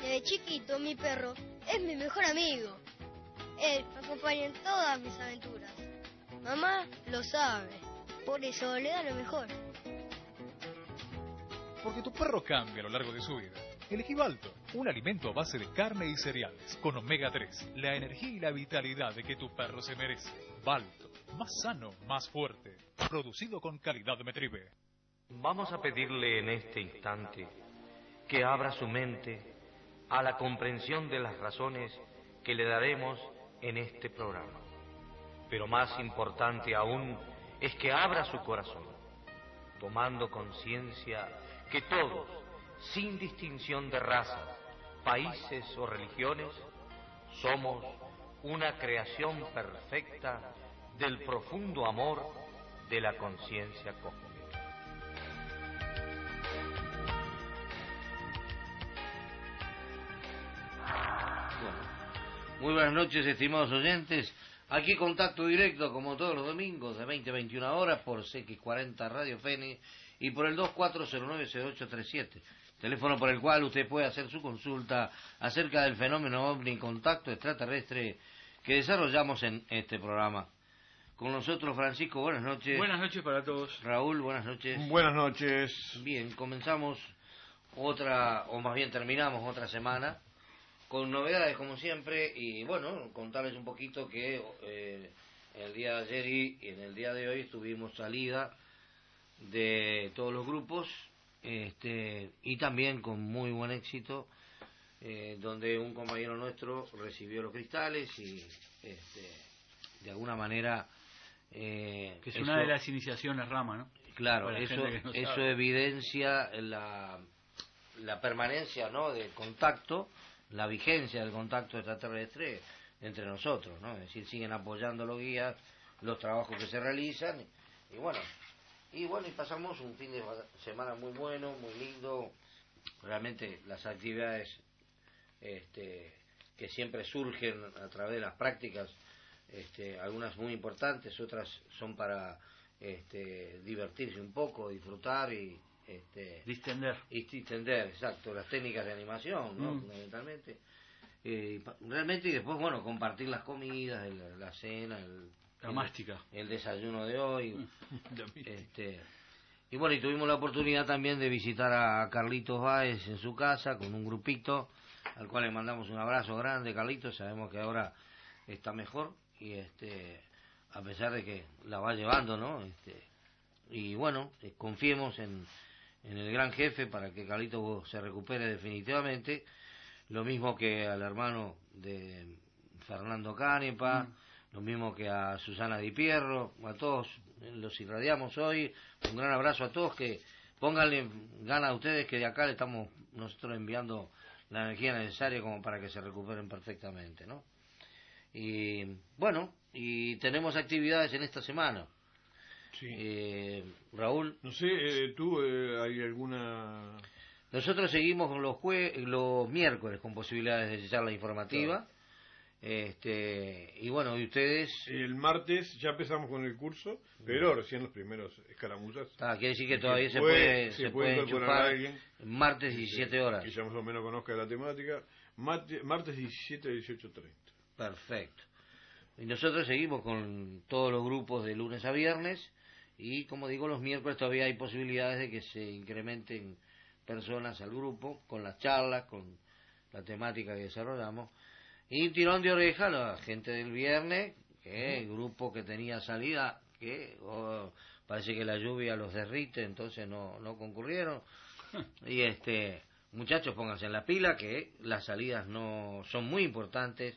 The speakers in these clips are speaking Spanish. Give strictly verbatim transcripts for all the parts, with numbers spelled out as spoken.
Desde chiquito, mi perro es mi mejor amigo. Él me acompaña en todas mis aventuras. Mamá lo sabe, por eso le da lo mejor. Porque tu perro cambia a lo largo de su vida. Elegí Balto, un alimento a base de carne y cereales, con omega tres, la energía y la vitalidad de que tu perro se merece. Balto, más sano, más fuerte. Producido con calidad Metrive. Vamos a pedirle en este instante que abra su mente a la comprensión de las razones que le daremos en este programa. Pero más importante aún es que abra su corazón, tomando conciencia que todos, sin distinción de razas, países o religiones, somos una creación perfecta del profundo amor de la conciencia cósmica. Muy buenas noches, estimados oyentes. Aquí Contacto Directo, como todos los domingos, de veinte a veintiuna horas, por C X cuarenta Radio Fénix y por el dos cuatro cero nueve cero ocho tres siete, teléfono por el cual usted puede hacer su consulta acerca del fenómeno ovni en contacto extraterrestre que desarrollamos en este programa. Con nosotros, Francisco, buenas noches. Buenas noches para todos. Raúl, buenas noches. Buenas noches. Bien, comenzamos otra, o más bien terminamos otra semana, con novedades como siempre, y bueno, contarles un poquito que eh, el día de ayer y en el día de hoy tuvimos salida de todos los grupos, este, y también con muy buen éxito, eh, donde un compañero nuestro recibió los cristales y este, de alguna manera... Eh, que es eso, una de las iniciaciones Rama, ¿no? Claro, eso, no eso evidencia la, la permanencia, ¿no?, del contacto, la vigencia del contacto extraterrestre entre nosotros, ¿no? Es decir, siguen apoyando los guías, los trabajos que se realizan, y bueno, y bueno, y pasamos un fin de semana muy bueno, muy lindo, realmente las actividades este, que siempre surgen a través de las prácticas, este, algunas muy importantes, otras son para este, divertirse un poco, disfrutar y... Este, distender. Y distender, exacto, las técnicas de animación, ¿no? Mm. Fundamentalmente. Eh, realmente, y después, bueno, compartir las comidas, el, la cena, el, la mástica. El, el desayuno de hoy. este Y bueno, y tuvimos la oportunidad también de visitar a Carlitos Baez en su casa con un grupito, al cual le mandamos un abrazo grande, Carlitos. Sabemos que ahora está mejor, y este a pesar de que la va llevando, ¿no? este Y bueno, eh, confiemos en. en el gran jefe para que Carlito se recupere definitivamente, lo mismo que al hermano de Fernando Canepa, mm. lo mismo que a Susana Di Pierro, a todos los irradiamos hoy, un gran abrazo a todos, que pónganle ganas a ustedes que de acá le estamos nosotros enviando la energía necesaria como para que se recuperen perfectamente, ¿no? Y bueno, y tenemos actividades en esta semana. Sí. Eh, Raúl, no sé, eh, tú eh, hay alguna. Nosotros seguimos con los jue... los miércoles con posibilidades de charla informativa, claro. Este y bueno, y ustedes el martes ya empezamos con el curso, pero recién los primeros escaramuzas. Ah, quiere decir que todavía se puede, se puede enchufar martes diecisiete horas. Que ya más o menos conozca la temática. Martes, martes diecisiete a dieciocho treinta. Perfecto. Y nosotros seguimos con todos los grupos de lunes a viernes. Y como digo, los miércoles todavía hay posibilidades de que se incrementen personas al grupo, con las charlas, con la temática que desarrollamos. Y tirón de oreja la gente del viernes, que el grupo que tenía salida, que oh, parece que la lluvia los derrite, entonces no, no concurrieron. Y este muchachos, pónganse en la pila, que las salidas no son muy importantes.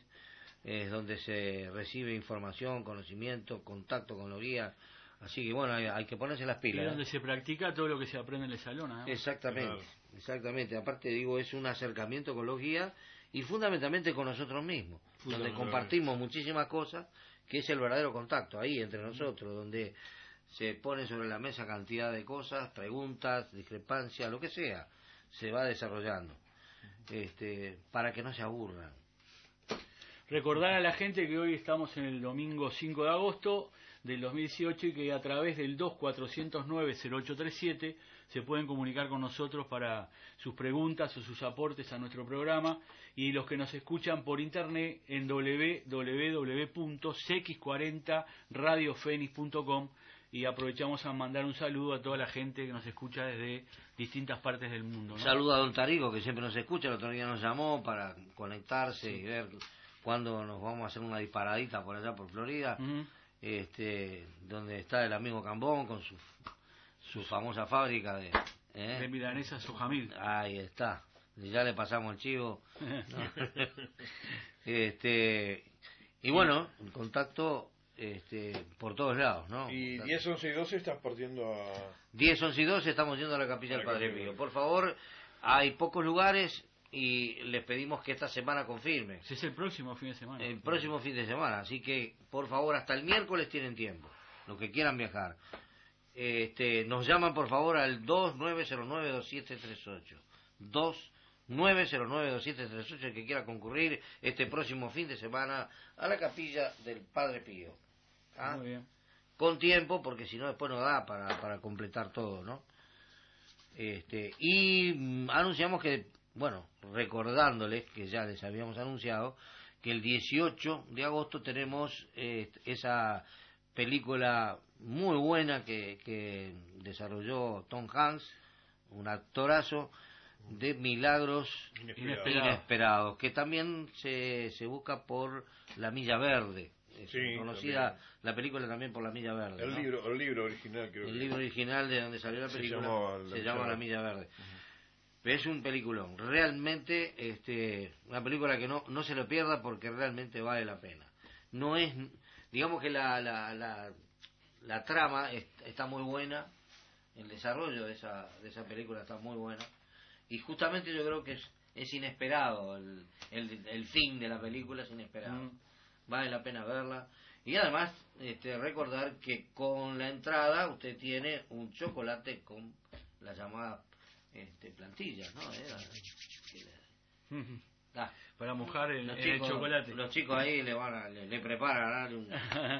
es donde se recibe información, conocimiento, contacto con los guías. Así que bueno, hay, hay que ponerse las pilas. Es donde, ¿eh?, se practica todo lo que se aprende en el salón, ¿eh? Exactamente, claro. Exactamente. Aparte, digo, es un acercamiento con los guías y fundamentalmente con nosotros mismos, donde compartimos muchísimas cosas, que es el verdadero contacto, ahí entre nosotros, donde se pone sobre la mesa cantidad de cosas, preguntas, discrepancias, lo que sea, se va desarrollando, este, para que no se aburran. Recordar a la gente que hoy estamos en el domingo cinco de agosto del dos mil dieciocho y que a través del dos cuatro cero nueve cero ocho tres siete se pueden comunicar con nosotros para sus preguntas o sus aportes a nuestro programa, y los que nos escuchan por internet en doble u doble u doble u punto c x cuarenta radio fénix punto com, y aprovechamos a mandar un saludo a toda la gente que nos escucha desde distintas partes del mundo, ¿no? Saludo a Don Tarigo, que siempre nos escucha, el otro día nos llamó para conectarse, sí, y ver cuándo nos vamos a hacer una disparadita por allá por Florida. Uh-huh. Este, donde está el amigo Cambón con su, su famosa fábrica de, ¿eh?, de milanesa Sojamil. Ahí está, ya le pasamos el chivo. Este, y bueno, el contacto, este, por todos lados, ¿no? Y contacto. diez, once y doce estás partiendo a... diez, once y doce estamos yendo a la Capilla del Padre Pío. Por favor, hay pocos lugares... y les pedimos que esta semana confirmen. Ese es el próximo fin de semana. El próximo fin de semana, así que por favor hasta el miércoles tienen tiempo, los que quieran viajar. Este, nos llaman por favor al dos nueve cero nueve dos siete tres ocho, dos nueve cero nueve dos siete tres ocho, el que quiera concurrir este próximo fin de semana a la Capilla del Padre Pío. ¿Ah? Muy bien. Con tiempo, porque si no después no da para, para completar todo, ¿no? Este, y mmm, anunciamos que, bueno, recordándoles que ya les habíamos anunciado que el dieciocho de agosto tenemos eh, esa película muy buena que, que desarrolló Tom Hanks, un actorazo, de milagros inesperados, inesperado, que también se, se busca por La Milla Verde. Sí, conocida también. La película también por La Milla Verde, el, ¿no?, libro, el libro original, creo. El que libro original de donde salió la película se, llamó la, se llama La Milla Verde. Uh-huh. Es un peliculón, realmente, este, una película que no, no se lo pierda porque realmente vale la pena. No es, digamos que la la, la, la trama es, está muy buena, el desarrollo de esa, de esa película está muy bueno, y justamente yo creo que es, es inesperado, el, el, el fin de la película es inesperado. Mm. Vale la pena verla, y además, este, recordar que con la entrada usted tiene un chocolate con la llamada... Este, plantillas, ¿no? Era, era... Ah, para mojar el, chicos, el chocolate. Los chicos ahí le van a, le, le preparan un...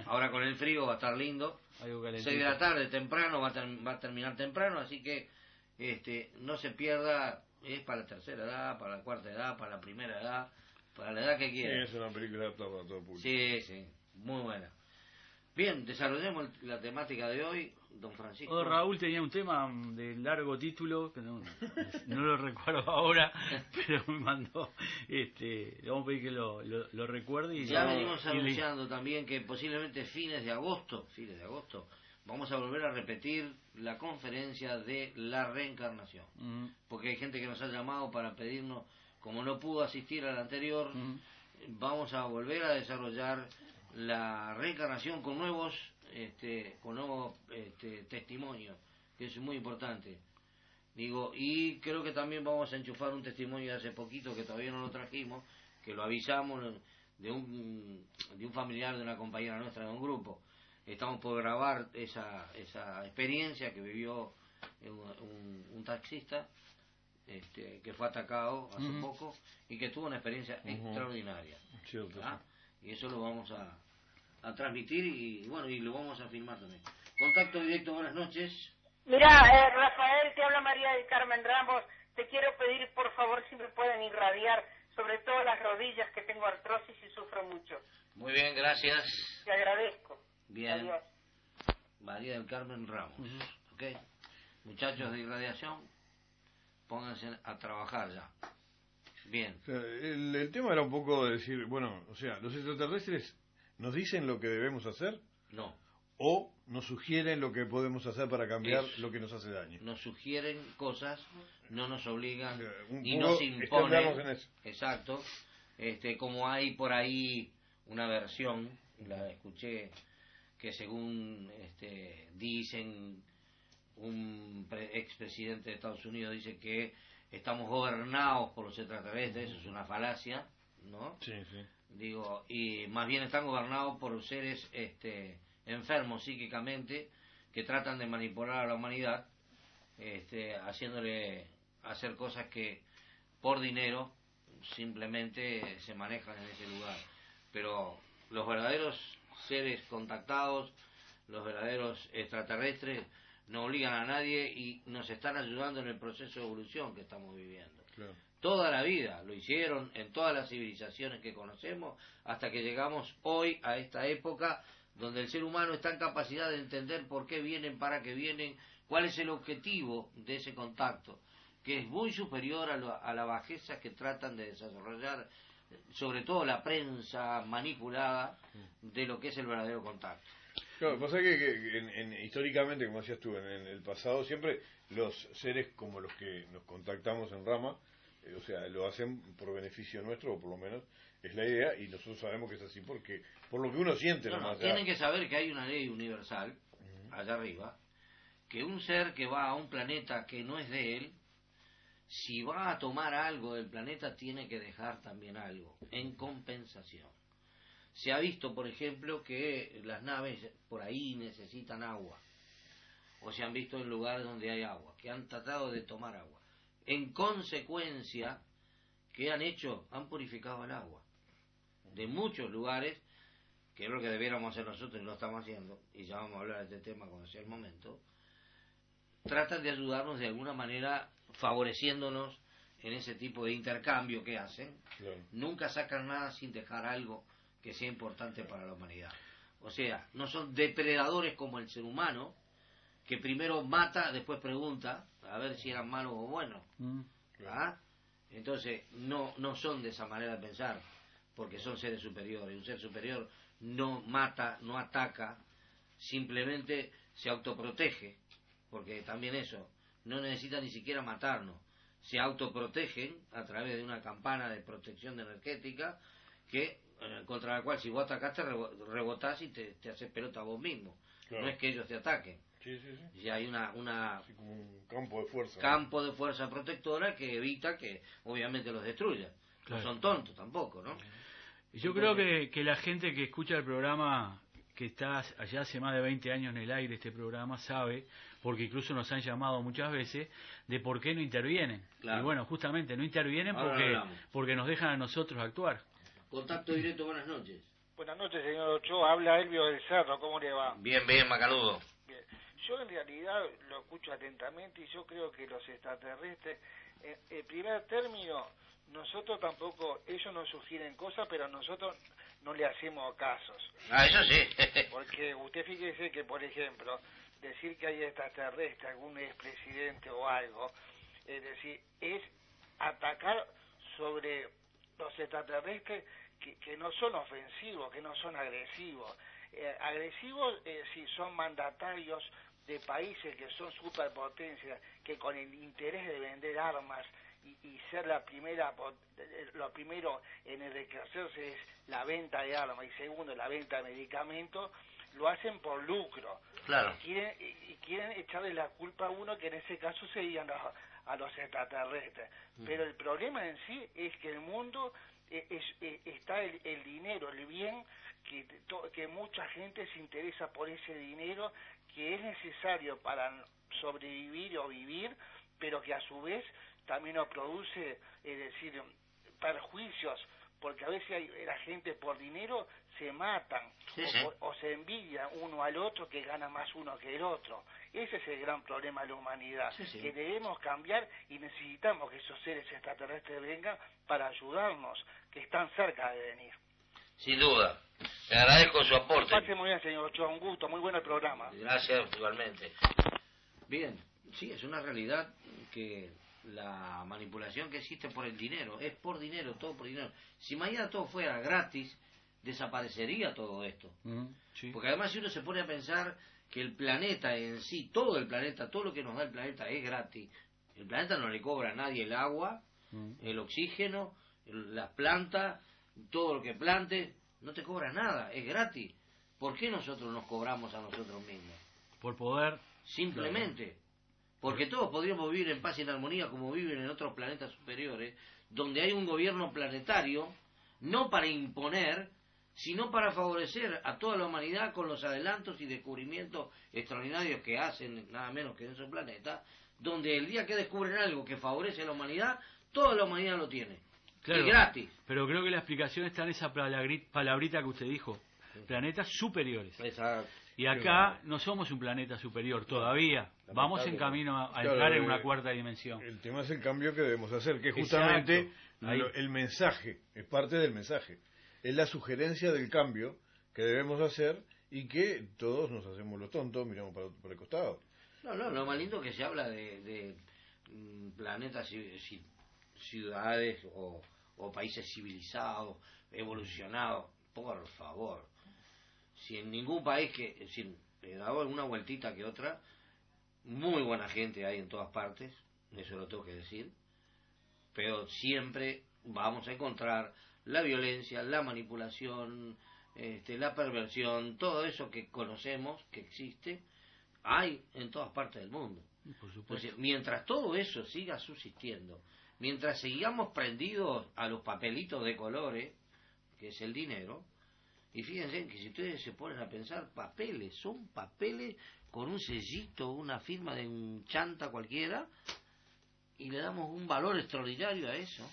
Ahora con el frío va a estar lindo. seis de la tarde, temprano, va a, ter, va a terminar temprano, así que este, no se pierda. Es para la tercera edad, para la cuarta edad, para la primera edad, para la edad que quiera. Sí, es una película apta para todo público. Sí, sí, muy buena. Bien, desarrollemos la temática de hoy, don Francisco. Oh, Raúl tenía un tema de largo título, que no, no lo recuerdo ahora, pero me mandó, este, le vamos a pedir que lo, lo, lo recuerde. Y ya lo, venimos anunciando y... también que posiblemente fines de agosto, fines de agosto, vamos a volver a repetir la conferencia de la reencarnación, uh-huh, porque hay gente que nos ha llamado para pedirnos, como no pudo asistir a la anterior, uh-huh, vamos a volver a desarrollar la reencarnación con nuevos este, con nuevos este, testimonios, que es muy importante, digo, y creo que también vamos a enchufar un testimonio de hace poquito que todavía no lo trajimos, que lo avisamos, de un de un familiar de una compañera nuestra de un grupo. Estamos por grabar esa esa experiencia que vivió un, un, un taxista este, que fue atacado hace uh-huh. poco y que tuvo una experiencia uh-huh. extraordinaria. Cierto. Y eso lo vamos a, a transmitir y bueno, y lo vamos a filmar también. Contacto Directo, buenas noches. Mira, eh, Rafael, te habla María del Carmen Ramos. Te quiero pedir, por favor, si me pueden irradiar, sobre todo las rodillas, que tengo artrosis y sufro mucho. Muy bien, gracias. Te agradezco. Bien. Adiós. María del Carmen Ramos. Uh-huh. Ok. Muchachos de irradiación, pónganse a trabajar ya. Bien. O sea, el, el tema era un poco de decir, bueno, o sea, ¿los extraterrestres nos dicen lo que debemos hacer? No. ¿O nos sugieren lo que podemos hacer para cambiar es, lo que nos hace daño? Nos sugieren cosas, no nos obligan, o sea, un, ni nos imponen. Exacto. Este, como hay por ahí una versión, la escuché, que según este, dicen, un expresidente de Estados Unidos dice que estamos gobernados por los extraterrestres. Eso es una falacia, ¿no? Sí, sí. Digo, y más bien están gobernados por seres este, enfermos psíquicamente que tratan de manipular a la humanidad, este, haciéndole hacer cosas que por dinero simplemente se manejan en ese lugar. Pero los verdaderos seres contactados, los verdaderos extraterrestres, no obligan a nadie y nos están ayudando en el proceso de evolución que estamos viviendo. Claro. Toda la vida lo hicieron en todas las civilizaciones que conocemos, hasta que llegamos hoy a esta época donde el ser humano está en capacidad de entender por qué vienen, para qué vienen, cuál es el objetivo de ese contacto, que es muy superior a, lo, a la bajeza que tratan de desarrollar, sobre todo la prensa manipulada, de lo que es el verdadero contacto. Claro, pasa que, que en, en, históricamente, como decías tú, en, en el pasado siempre los seres como los que nos contactamos en Rama, eh, o sea, lo hacen por beneficio nuestro, o por lo menos es la idea, y nosotros sabemos que es así porque por lo que uno siente. No, nomás, no, tienen que saber que hay una ley universal, uh-huh, allá arriba, que un ser que va a un planeta que no es de él, si va a tomar algo del planeta, tiene que dejar también algo en compensación. Se ha visto, por ejemplo, que las naves por ahí necesitan agua, o se han visto en lugares donde hay agua, que han tratado de tomar agua. En consecuencia, ¿qué han hecho? Han purificado el agua de muchos lugares, que es lo que debiéramos hacer nosotros y lo estamos haciendo, y ya vamos a hablar de este tema cuando sea el momento. Tratan de ayudarnos de alguna manera, favoreciéndonos en ese tipo de intercambio que hacen. Bien. Nunca sacan nada sin dejar algo que sea importante para la humanidad. O sea, no son depredadores como el ser humano, que primero mata, después pregunta a ver si eran malos o buenos. Mm. ¿Ah? Entonces, no, no son de esa manera de pensar, porque son seres superiores. Un ser superior no mata, no ataca, simplemente se autoprotege, porque también eso, no necesita ni siquiera matarnos, se autoprotegen a través de una campana de protección energética, que contra la cual si vos atacaste, rebotás y te, te haces pelota vos mismo. Claro. No es que ellos te ataquen. Sí, sí, sí. Ya hay una, una sí, como un campo de fuerza, campo de fuerza protectora que evita que obviamente los destruya. Claro. No son tontos tampoco, ¿no? Yo Entonces, creo que, que la gente que escucha el programa, que está allá hace más de veinte años en el aire este programa, sabe, porque incluso nos han llamado muchas veces, de por qué no intervienen. Claro. Y bueno, justamente no intervienen porque, porque nos dejan a nosotros actuar. Contacto Directo, buenas noches. Buenas noches, señor Ochoa, habla Elvio del Cerro, ¿cómo le va? Bien, bien, Macaludo. Bien. Yo en realidad lo escucho atentamente y yo creo que los extraterrestres, en, en primer término, nosotros tampoco, ellos nos sugieren cosas, pero nosotros no le hacemos casos. Ah, eso sí. Porque usted fíjese que, por ejemplo, decir que hay extraterrestre, algún expresidente o algo, es decir, es atacar sobre los extraterrestres que, que no son ofensivos, que no son agresivos. Eh, agresivos eh, si son mandatarios de países que son superpotencias, que con el interés de vender armas y, y ser la primera, lo primero en enriquecerse es la venta de armas y segundo la venta de medicamentos, lo hacen por lucro. Claro. Y quieren, y quieren echarle la culpa a uno, que en ese caso serían los, a los extraterrestres. Mm. Pero el problema en sí es que el mundo es, es, está el, el dinero, el bien, que, to, que mucha gente se interesa por ese dinero que es necesario para sobrevivir o vivir, pero que a su vez también nos produce, es decir, perjuicios, porque a veces hay, la gente por dinero se matan, sí, sí. O, o se envidian uno al otro, que gana más uno que el otro. Ese es el gran problema de la humanidad, sí, sí. Que debemos cambiar y necesitamos que esos seres extraterrestres vengan para ayudarnos, que están cerca de venir. Sin duda. Le agradezco su aporte. Pase muy bien, señor Ochoa, un gusto, muy bueno el programa. Gracias, igualmente. Bien, sí, es una realidad que la manipulación que existe por el dinero, es por dinero, todo por dinero. Si mañana todo fuera gratis, desaparecería todo esto. Uh-huh, sí. Porque además si uno se pone a pensar que el planeta en sí, todo el planeta, todo lo que nos da el planeta es gratis. El planeta no le cobra a nadie el agua, uh-huh, el oxígeno, las plantas, todo lo que plante, No te cobra nada, es gratis. ¿Por qué nosotros nos cobramos a nosotros mismos? Por poder. Simplemente. Claro. Porque todos podríamos vivir en paz y en armonía como viven en otros planetas superiores, donde hay un gobierno planetario, no para imponer, sino para favorecer a toda la humanidad con los adelantos y descubrimientos extraordinarios que hacen, nada menos que en esos planetas, donde el día que descubren algo que favorece a la humanidad, toda la humanidad lo tiene. Claro, y gratis. Pero creo que la explicación está en esa palabrita que usted dijo, planetas superiores. Exacto. Y acá no somos un planeta superior todavía, vamos en camino a, a entrar en una cuarta dimensión. El tema es el cambio que debemos hacer, que justamente lo, el mensaje, es parte del mensaje, es la sugerencia del cambio que debemos hacer y que todos nos hacemos los tontos, miramos para, para el costado. No, no, lo más lindo es que se habla de, de planetas, ciudades o, o países civilizados, evolucionados, por favor. Si en ningún país que... Es decir, he dado alguna vueltita que otra. Muy buena gente hay en todas partes. Eso lo tengo que decir. Pero siempre vamos a encontrar la violencia, la manipulación, este, la perversión. Todo eso que conocemos, que existe, hay en todas partes del mundo. Por supuesto. Entonces, mientras todo eso siga subsistiendo, mientras sigamos prendidos a los papelitos de colores, que es el dinero... Y fíjense que si ustedes se ponen a pensar, papeles, son papeles con un sellito, una firma de un chanta cualquiera, y le damos un valor extraordinario a eso.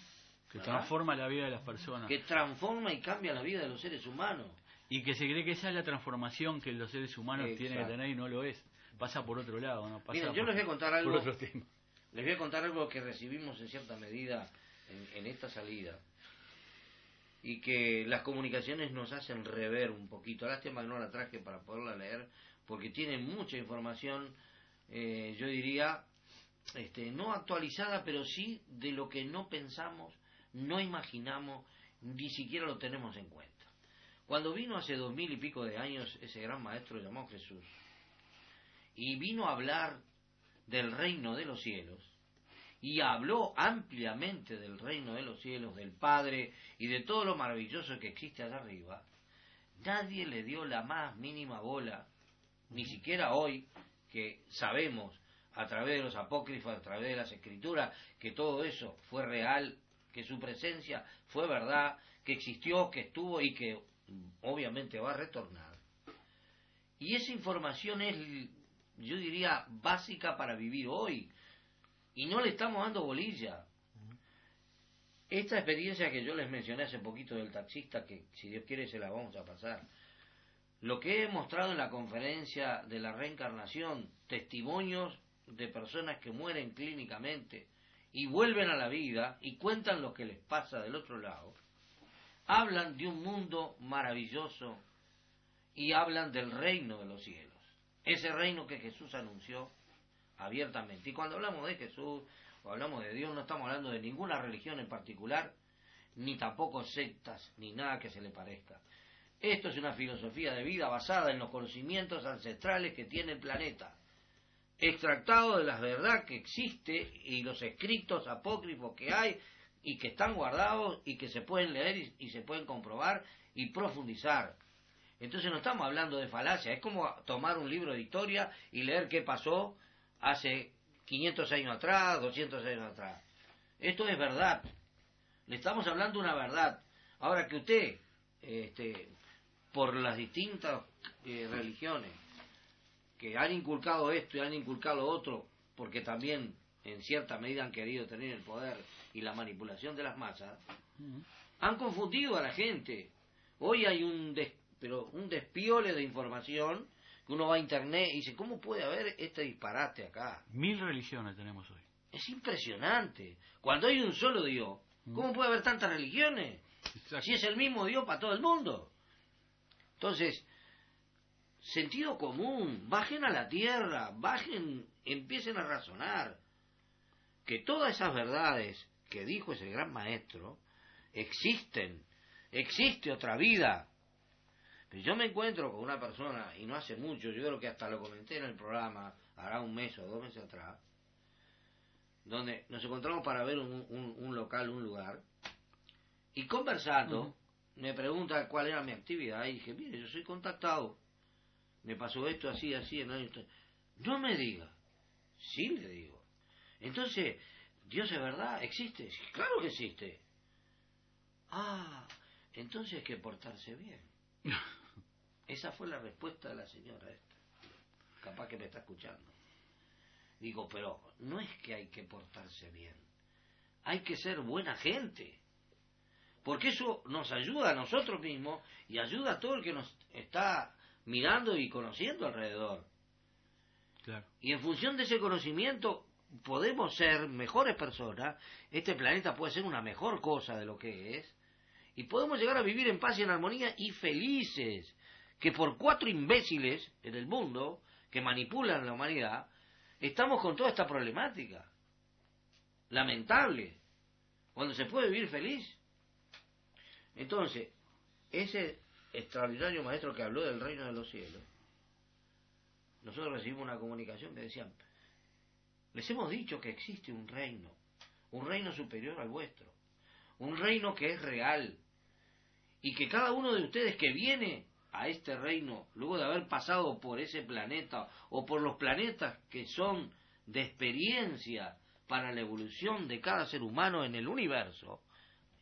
Que ¿verdad? Transforma la vida de las personas. Que transforma y cambia la vida de los seres humanos. Y que se cree que esa es la transformación que los seres humanos Exacto. tienen que tener y no lo es. Pasa por otro lado, ¿no? Pasa Mira, yo por, les voy a contar algo, por otro tema. Les voy a contar algo que recibimos en cierta medida en, en esta salida. Y que las comunicaciones nos hacen rever un poquito. Lástima que no la traje para poderla leer, porque tiene mucha información, eh, yo diría, este, no actualizada, pero sí de lo que no pensamos, no imaginamos, ni siquiera lo tenemos en cuenta. Cuando vino hace dos mil y pico de años ese gran maestro llamado Jesús, y vino a hablar del reino de los cielos, y habló ampliamente del reino de los cielos, del Padre y de todo lo maravilloso que existe allá arriba, nadie le dio la más mínima bola, ni siquiera hoy, que sabemos a través de los apócrifos, a través de las escrituras, que todo eso fue real, que su presencia fue verdad, que existió, que estuvo y que obviamente va a retornar. Y esa información es, yo diría, básica para vivir hoy. Y no le estamos dando bolilla. Esta experiencia que yo les mencioné hace poquito del taxista, que si Dios quiere se la vamos a pasar. Lo que he mostrado en la conferencia de la reencarnación, testimonios de personas que mueren clínicamente y vuelven a la vida y cuentan lo que les pasa del otro lado, hablan de un mundo maravilloso y hablan del reino de los cielos. Ese reino que Jesús anunció abiertamente. Y cuando hablamos de Jesús o hablamos de Dios, no estamos hablando de ninguna religión en particular, ni tampoco sectas, ni nada que se le parezca. Esto es una filosofía de vida basada en los conocimientos ancestrales que tiene el planeta, extractado de la verdad que existe y los escritos apócrifos que hay y que están guardados y que se pueden leer y, y se pueden comprobar y profundizar. Entonces no estamos hablando de falacia, es como tomar un libro de historia y leer qué pasó hace quinientos años atrás, doscientos años atrás. Esto es verdad. Le estamos hablando una verdad. Ahora que usted, este, por las distintas eh, religiones que han inculcado esto y han inculcado otro, porque también en cierta medida han querido tener el poder y la manipulación de las masas, han confundido a la gente. Hoy hay un des, pero un despiole de información. Uno va a internet y dice, ¿cómo puede haber este disparate acá? Mil religiones tenemos hoy. Es impresionante. Cuando hay un solo Dios, ¿cómo puede haber tantas religiones? Exacto. Si es el mismo Dios para todo el mundo. Entonces, sentido común, bajen a la tierra, bajen, empiecen a razonar. Que todas esas verdades que dijo ese gran maestro, existen, existe otra vida. Yo me encuentro con una persona, y no hace mucho, yo creo que hasta lo comenté en el programa, hará un mes o dos meses atrás, donde nos encontramos para ver un, un, un local, un lugar, y conversando, uh-huh. me pregunta cuál era mi actividad, y dije, mire, yo soy contactado, me pasó esto así, así, en año... No me diga. Sí, le digo. Entonces, ¿Dios es verdad? ¿Existe? Sí, claro que existe. Ah, entonces hay que portarse bien. Esa fue la respuesta de la señora esta. Capaz que me está escuchando. Digo, pero no es que hay que portarse bien. Hay que ser buena gente. Porque eso nos ayuda a nosotros mismos y ayuda a todo el que nos está mirando y conociendo alrededor. Claro. Y en función de ese conocimiento podemos ser mejores personas, este planeta puede ser una mejor cosa de lo que es, y podemos llegar a vivir en paz y en armonía y felices, que por cuatro imbéciles en el mundo que manipulan a la humanidad, estamos con toda esta problemática. Lamentable. Cuando se puede vivir feliz. Entonces, ese extraordinario maestro que habló del reino de los cielos, nosotros recibimos una comunicación que decían, les hemos dicho que existe un reino, un reino superior al vuestro, un reino que es real, y que cada uno de ustedes que viene a este reino, luego de haber pasado por ese planeta, o por los planetas que son de experiencia para la evolución de cada ser humano en el universo,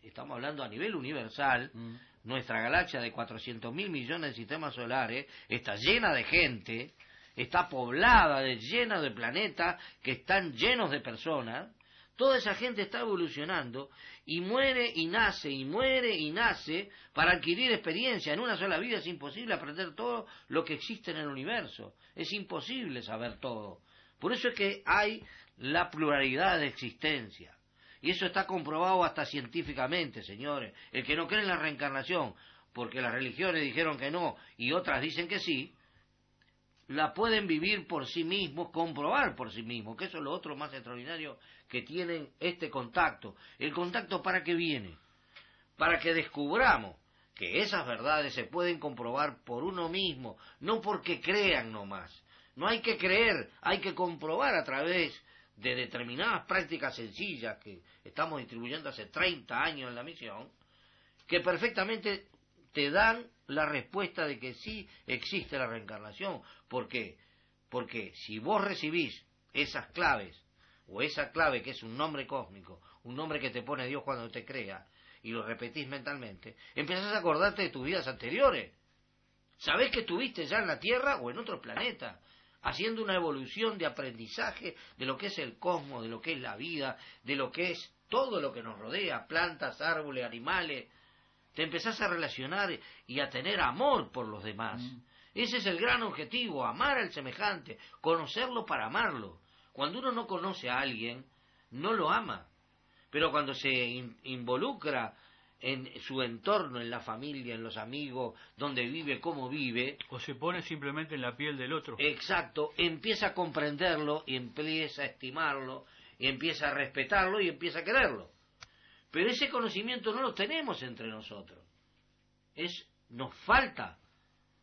estamos hablando a nivel universal, mm. nuestra galaxia de cuatrocientos mil millones de sistemas solares está llena de gente, está poblada, de, llena de planetas que están llenos de personas, toda esa gente está evolucionando y muere y nace y muere y nace para adquirir experiencia. En una sola vida es imposible aprender todo lo que existe en el universo, es imposible saber todo. Por eso es que hay la pluralidad de existencia. Y eso está comprobado hasta científicamente, señores. El que no cree en la reencarnación, porque las religiones dijeron que no y otras dicen que sí, la pueden vivir por sí mismos, comprobar por sí mismos, que eso es lo otro más extraordinario que tienen este contacto. ¿El contacto para qué viene? Para que descubramos que esas verdades se pueden comprobar por uno mismo, no porque crean nomás. No hay que creer, hay que comprobar a través de determinadas prácticas sencillas que estamos distribuyendo hace treinta años en la misión, que perfectamente te dan la respuesta de que sí existe la reencarnación. ¿Por qué? Porque si vos recibís esas claves, o esa clave que es un nombre cósmico, un nombre que te pone Dios cuando te crea, y lo repetís mentalmente, empezás a acordarte de tus vidas anteriores. Sabés que estuviste ya en la Tierra o en otros planetas, haciendo una evolución de aprendizaje de lo que es el cosmos, de lo que es la vida, de lo que es todo lo que nos rodea, plantas, árboles, animales. Te empezás a relacionar y a tener amor por los demás. Mm. Ese es el gran objetivo, amar al semejante, conocerlo para amarlo. Cuando uno no conoce a alguien, no lo ama. Pero cuando se in- involucra en su entorno, en la familia, en los amigos, donde vive, cómo vive, o se pone simplemente en la piel del otro, exacto, empieza a comprenderlo y empieza a estimarlo y empieza a respetarlo y empieza a quererlo. Pero ese conocimiento no lo tenemos entre nosotros, es nos falta.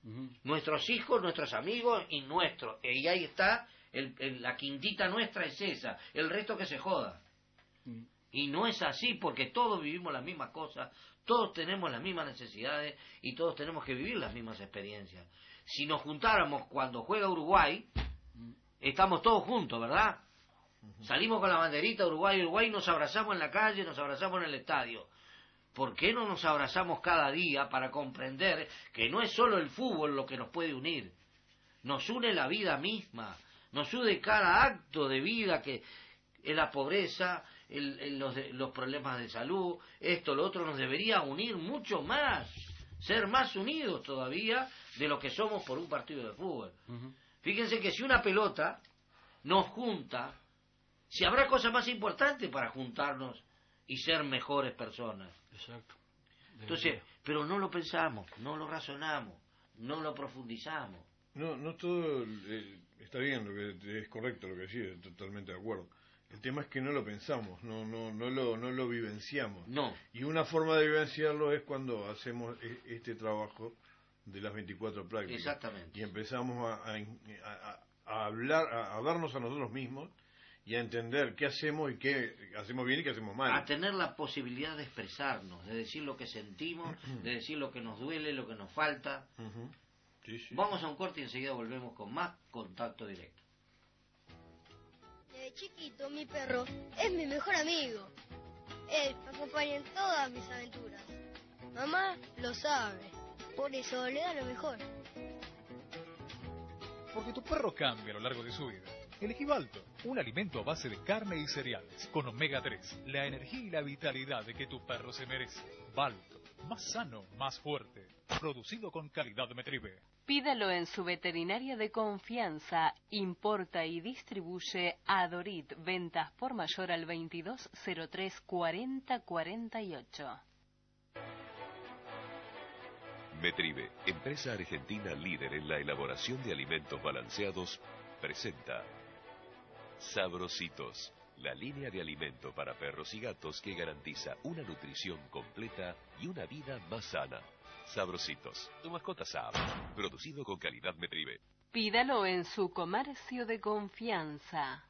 Uh-huh. Nuestros hijos, nuestros amigos y nuestros, y ahí está el, el, la quintita nuestra es esa, el resto que se joda. Uh-huh. Y no es así, porque todos vivimos las mismas cosas, todos tenemos las mismas necesidades y todos tenemos que vivir las mismas experiencias. Si nos juntáramos cuando juega Uruguay, estamos todos juntos, ¿verdad? Uh-huh. Salimos con la banderita Uruguay, Uruguay, nos abrazamos en la calle, nos abrazamos en el estadio. ¿Por qué no nos abrazamos cada día para comprender que no es solo el fútbol lo que nos puede unir? Nos une la vida misma, nos une cada acto de vida que es la pobreza, El, el, los, los problemas de salud, esto, lo otro, nos debería unir mucho más, ser más unidos todavía de lo que somos por un partido de fútbol. Uh-huh. Fíjense que si una pelota nos junta, si habrá cosas más importantes para juntarnos y ser mejores personas. Exacto. Entonces, pero no lo pensamos, no lo razonamos, no lo profundizamos. No, no todo eh, está bien, lo que es correcto lo que decís, totalmente de acuerdo. El tema es que no lo pensamos, no no no lo no lo vivenciamos. No. Y una forma de vivenciarlo es cuando hacemos este trabajo de las veinticuatro prácticas. Exactamente. Y empezamos a, a, a hablar, a, a vernos a nosotros mismos y a entender qué hacemos y qué hacemos bien y qué hacemos mal. A tener la posibilidad de expresarnos, de decir lo que sentimos, de decir lo que nos duele, lo que nos falta. Uh-huh. Sí, sí. Vamos a un corte y enseguida volvemos con más Contacto Directo. Desde chiquito mi perro es mi mejor amigo. Él me acompaña en todas mis aventuras. Mamá lo sabe, por eso le da lo mejor. Porque tu perro cambia a lo largo de su vida. Elegí Balto, un alimento a base de carne y cereales, con omega tres, la energía y la vitalidad de que tu perro se merece. Balto, más sano, más fuerte. Producido con calidad de Metrive. Pídalo en su veterinaria de confianza. Importa y distribuye a Dorit. Ventas por mayor al veintidós cero tres cuarenta cuarenta y ocho. Metrive, empresa argentina líder en la elaboración de alimentos balanceados, presenta Sabrositos, la línea de alimento para perros y gatos que garantiza una nutrición completa y una vida más sana. Sabrositos, tu mascota sabe. Producido con calidad Metrive. Pídalo en su comercio de confianza.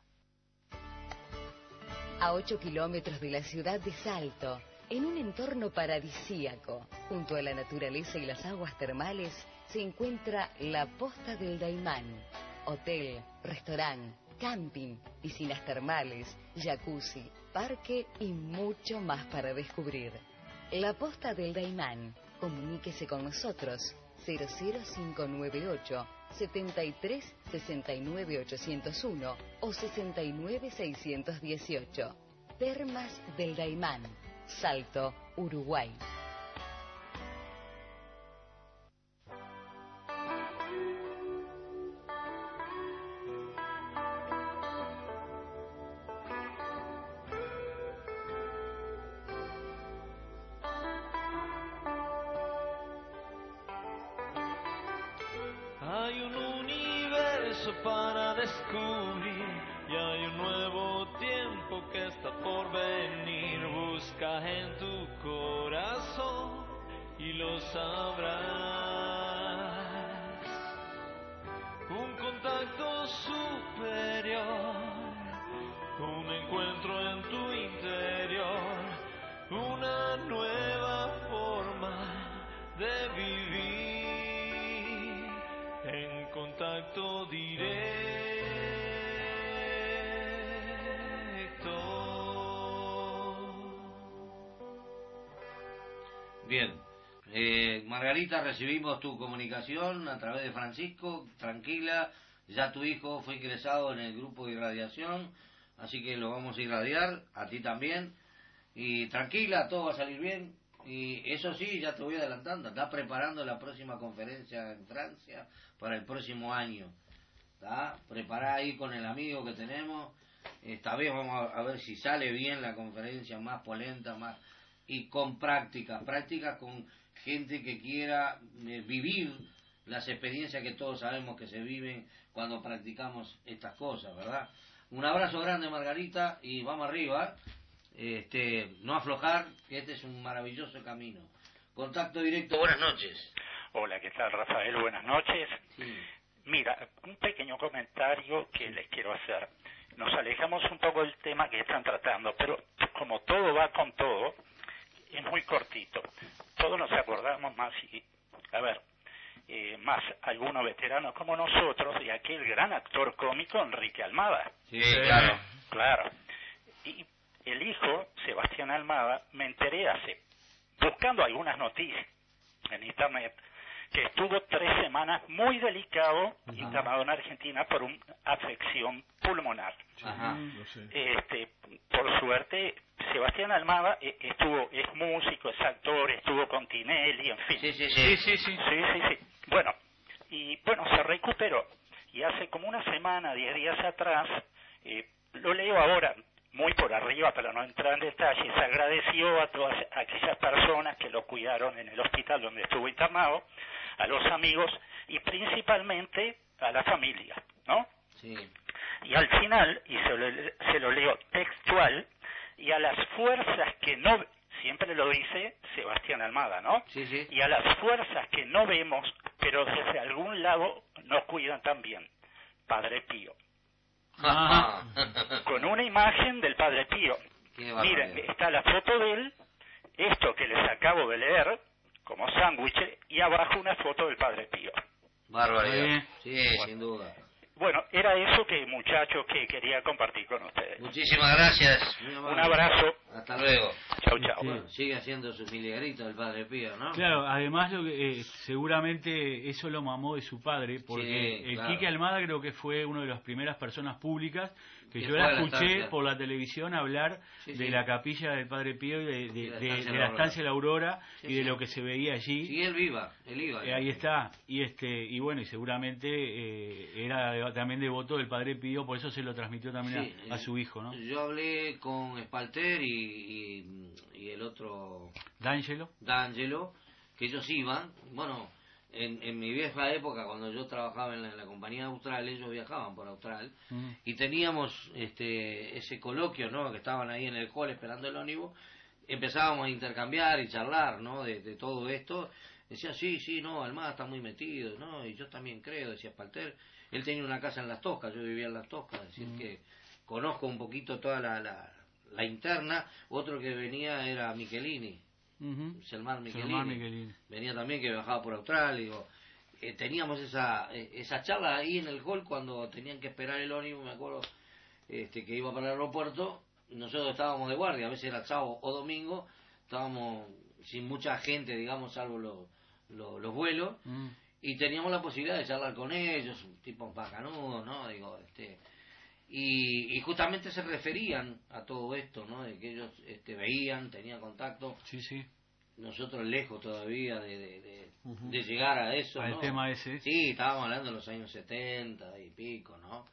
A ocho kilómetros de la ciudad de Salto, en un entorno paradisíaco, junto a la naturaleza y las aguas termales, se encuentra la Posta del Daimán. Hotel, restaurante, camping, piscinas termales, jacuzzi, parque y mucho más para descubrir. La Posta del Daimán. Comuníquese con nosotros, cero cero cinco nueve ocho, setenta y tres, sesenta y nueve, ochocientos uno o sesenta y nueve, seiscientos dieciocho. Termas del Daimán, Salto, Uruguay. Hay un universo para descubrir y hay un nuevo tiempo que está por venir. Busca en tu corazón y lo sabrás. Un contacto superior, un encuentro en tu interior, una nueva forma de vivir. En contacto directo. Bien, eh, Margarita, recibimos tu comunicación a través de Francisco. Tranquila, ya tu hijo fue ingresado en el grupo de irradiación, así que lo vamos a irradiar, a ti también, y tranquila, todo va a salir bien. Y eso sí, ya te voy adelantando, está preparando la próxima conferencia en Francia para el próximo año, ¿está? Prepará ahí con el amigo que tenemos. Esta vez vamos a ver si sale bien la conferencia, más polenta, más... y con prácticas, prácticas con gente que quiera eh, vivir las experiencias que todos sabemos que se viven cuando practicamos estas cosas, ¿verdad? Un abrazo grande, Margarita, y vamos arriba, este, no aflojar, que este es un maravilloso camino. Contacto Directo, buenas noches. Hola, ¿qué tal, Rafael? Buenas noches. Sí. Mira, un pequeño comentario que les quiero hacer. Nos alejamos un poco del tema que están tratando, pero como todo va con todo, es muy cortito. Todos nos acordamos más, y, a ver, eh, más algunos veteranos como nosotros, de aquel gran actor cómico Enrique Almada. Sí, claro. Claro. Y el hijo, Sebastián Almada, me enteré hace, buscando algunas noticias en internet, que estuvo tres semanas muy delicado, ajá, internado en Argentina por una afección pulmonar. Ajá, lo sé. Este, por suerte, Sebastián Almada estuvo, es músico, es actor, estuvo con Tinelli, en fin. Sí, sí, sí. sí, sí, sí. sí, sí, sí. Bueno, y bueno, se recuperó. Y hace como una semana, diez días atrás, eh, lo leo ahora muy por arriba para no entrar en detalles, agradeció a todas aquellas personas que lo cuidaron en el hospital donde estuvo internado, a los amigos y principalmente a la familia, ¿no? Sí. Y al final, y se lo, se lo leo textual, y a las fuerzas que no, siempre lo dice Sebastián Almada, ¿no? Sí, sí. Y a las fuerzas que no vemos, pero desde algún lado nos cuidan también, Padre Pío. Ajá. Con una imagen del Padre Pío. Miren, está la foto de él, esto que les acabo de leer, como sándwich, y abajo una foto del Padre Pío. Barbaridad. Sí, bueno, sin duda. Bueno, era eso, que muchachos, que quería compartir con ustedes. Muchísimas gracias. Un abrazo. Hasta luego. Chau, chau. Sí. Bueno, sigue haciendo sus miligritos el Padre Pío, ¿no? Claro, además lo que, eh, seguramente eso lo mamó de su padre, porque sí, el claro. Quique Almada creo que fue una de las primeras personas públicas que yo la escuché la tarde, por la televisión hablar sí, de sí. la capilla del Padre Pío y de, de, de, de, de, de la estancia La Aurora sí, y sí. de lo que se veía allí. Sí, él viva, él iba. Eh, ahí está. Y este y bueno, y seguramente eh, era de, también devoto del Padre Pío, por eso se lo transmitió también sí, a, a su hijo, ¿no? Yo hablé con Spalter y Y, y el otro D'Angelo D'Angelo que ellos iban, bueno, en, en mi vieja época cuando yo trabajaba en la, en la compañía Austral, ellos viajaban por Austral mm. y teníamos este ese coloquio, ¿no? Que estaban ahí en el hall esperando el ónibus, empezábamos a intercambiar y charlar, ¿no? De, de todo esto. Decía, sí, sí, no, Almada está muy metido, ¿no? Y yo también creo, decía Spalter. Él tenía una casa en Las Toscas, yo vivía en Las Toscas, es decir, mm. que conozco un poquito toda la... la la interna. Otro que venía era Michelini, uh-huh. Selmar Michelini. Selmar Michelini, venía también, que viajaba por Australia. Eh, teníamos esa esa charla ahí en el hall cuando tenían que esperar el ónibus, me acuerdo, este que iba para el aeropuerto, nosotros estábamos de guardia, a veces era sábado o domingo, estábamos sin mucha gente, digamos, salvo los, los, los vuelos, uh-huh. y teníamos la posibilidad de charlar con ellos, un tipo bacanudo, ¿no? Digo, este... Y, y justamente se referían a todo esto, ¿no? De que ellos este, veían, tenían contacto. Sí, sí. Nosotros lejos todavía de, de, de, uh-huh. de llegar a eso, ¿no? Al tema ese. Sí, estábamos hablando de los años setenta y pico, ¿no?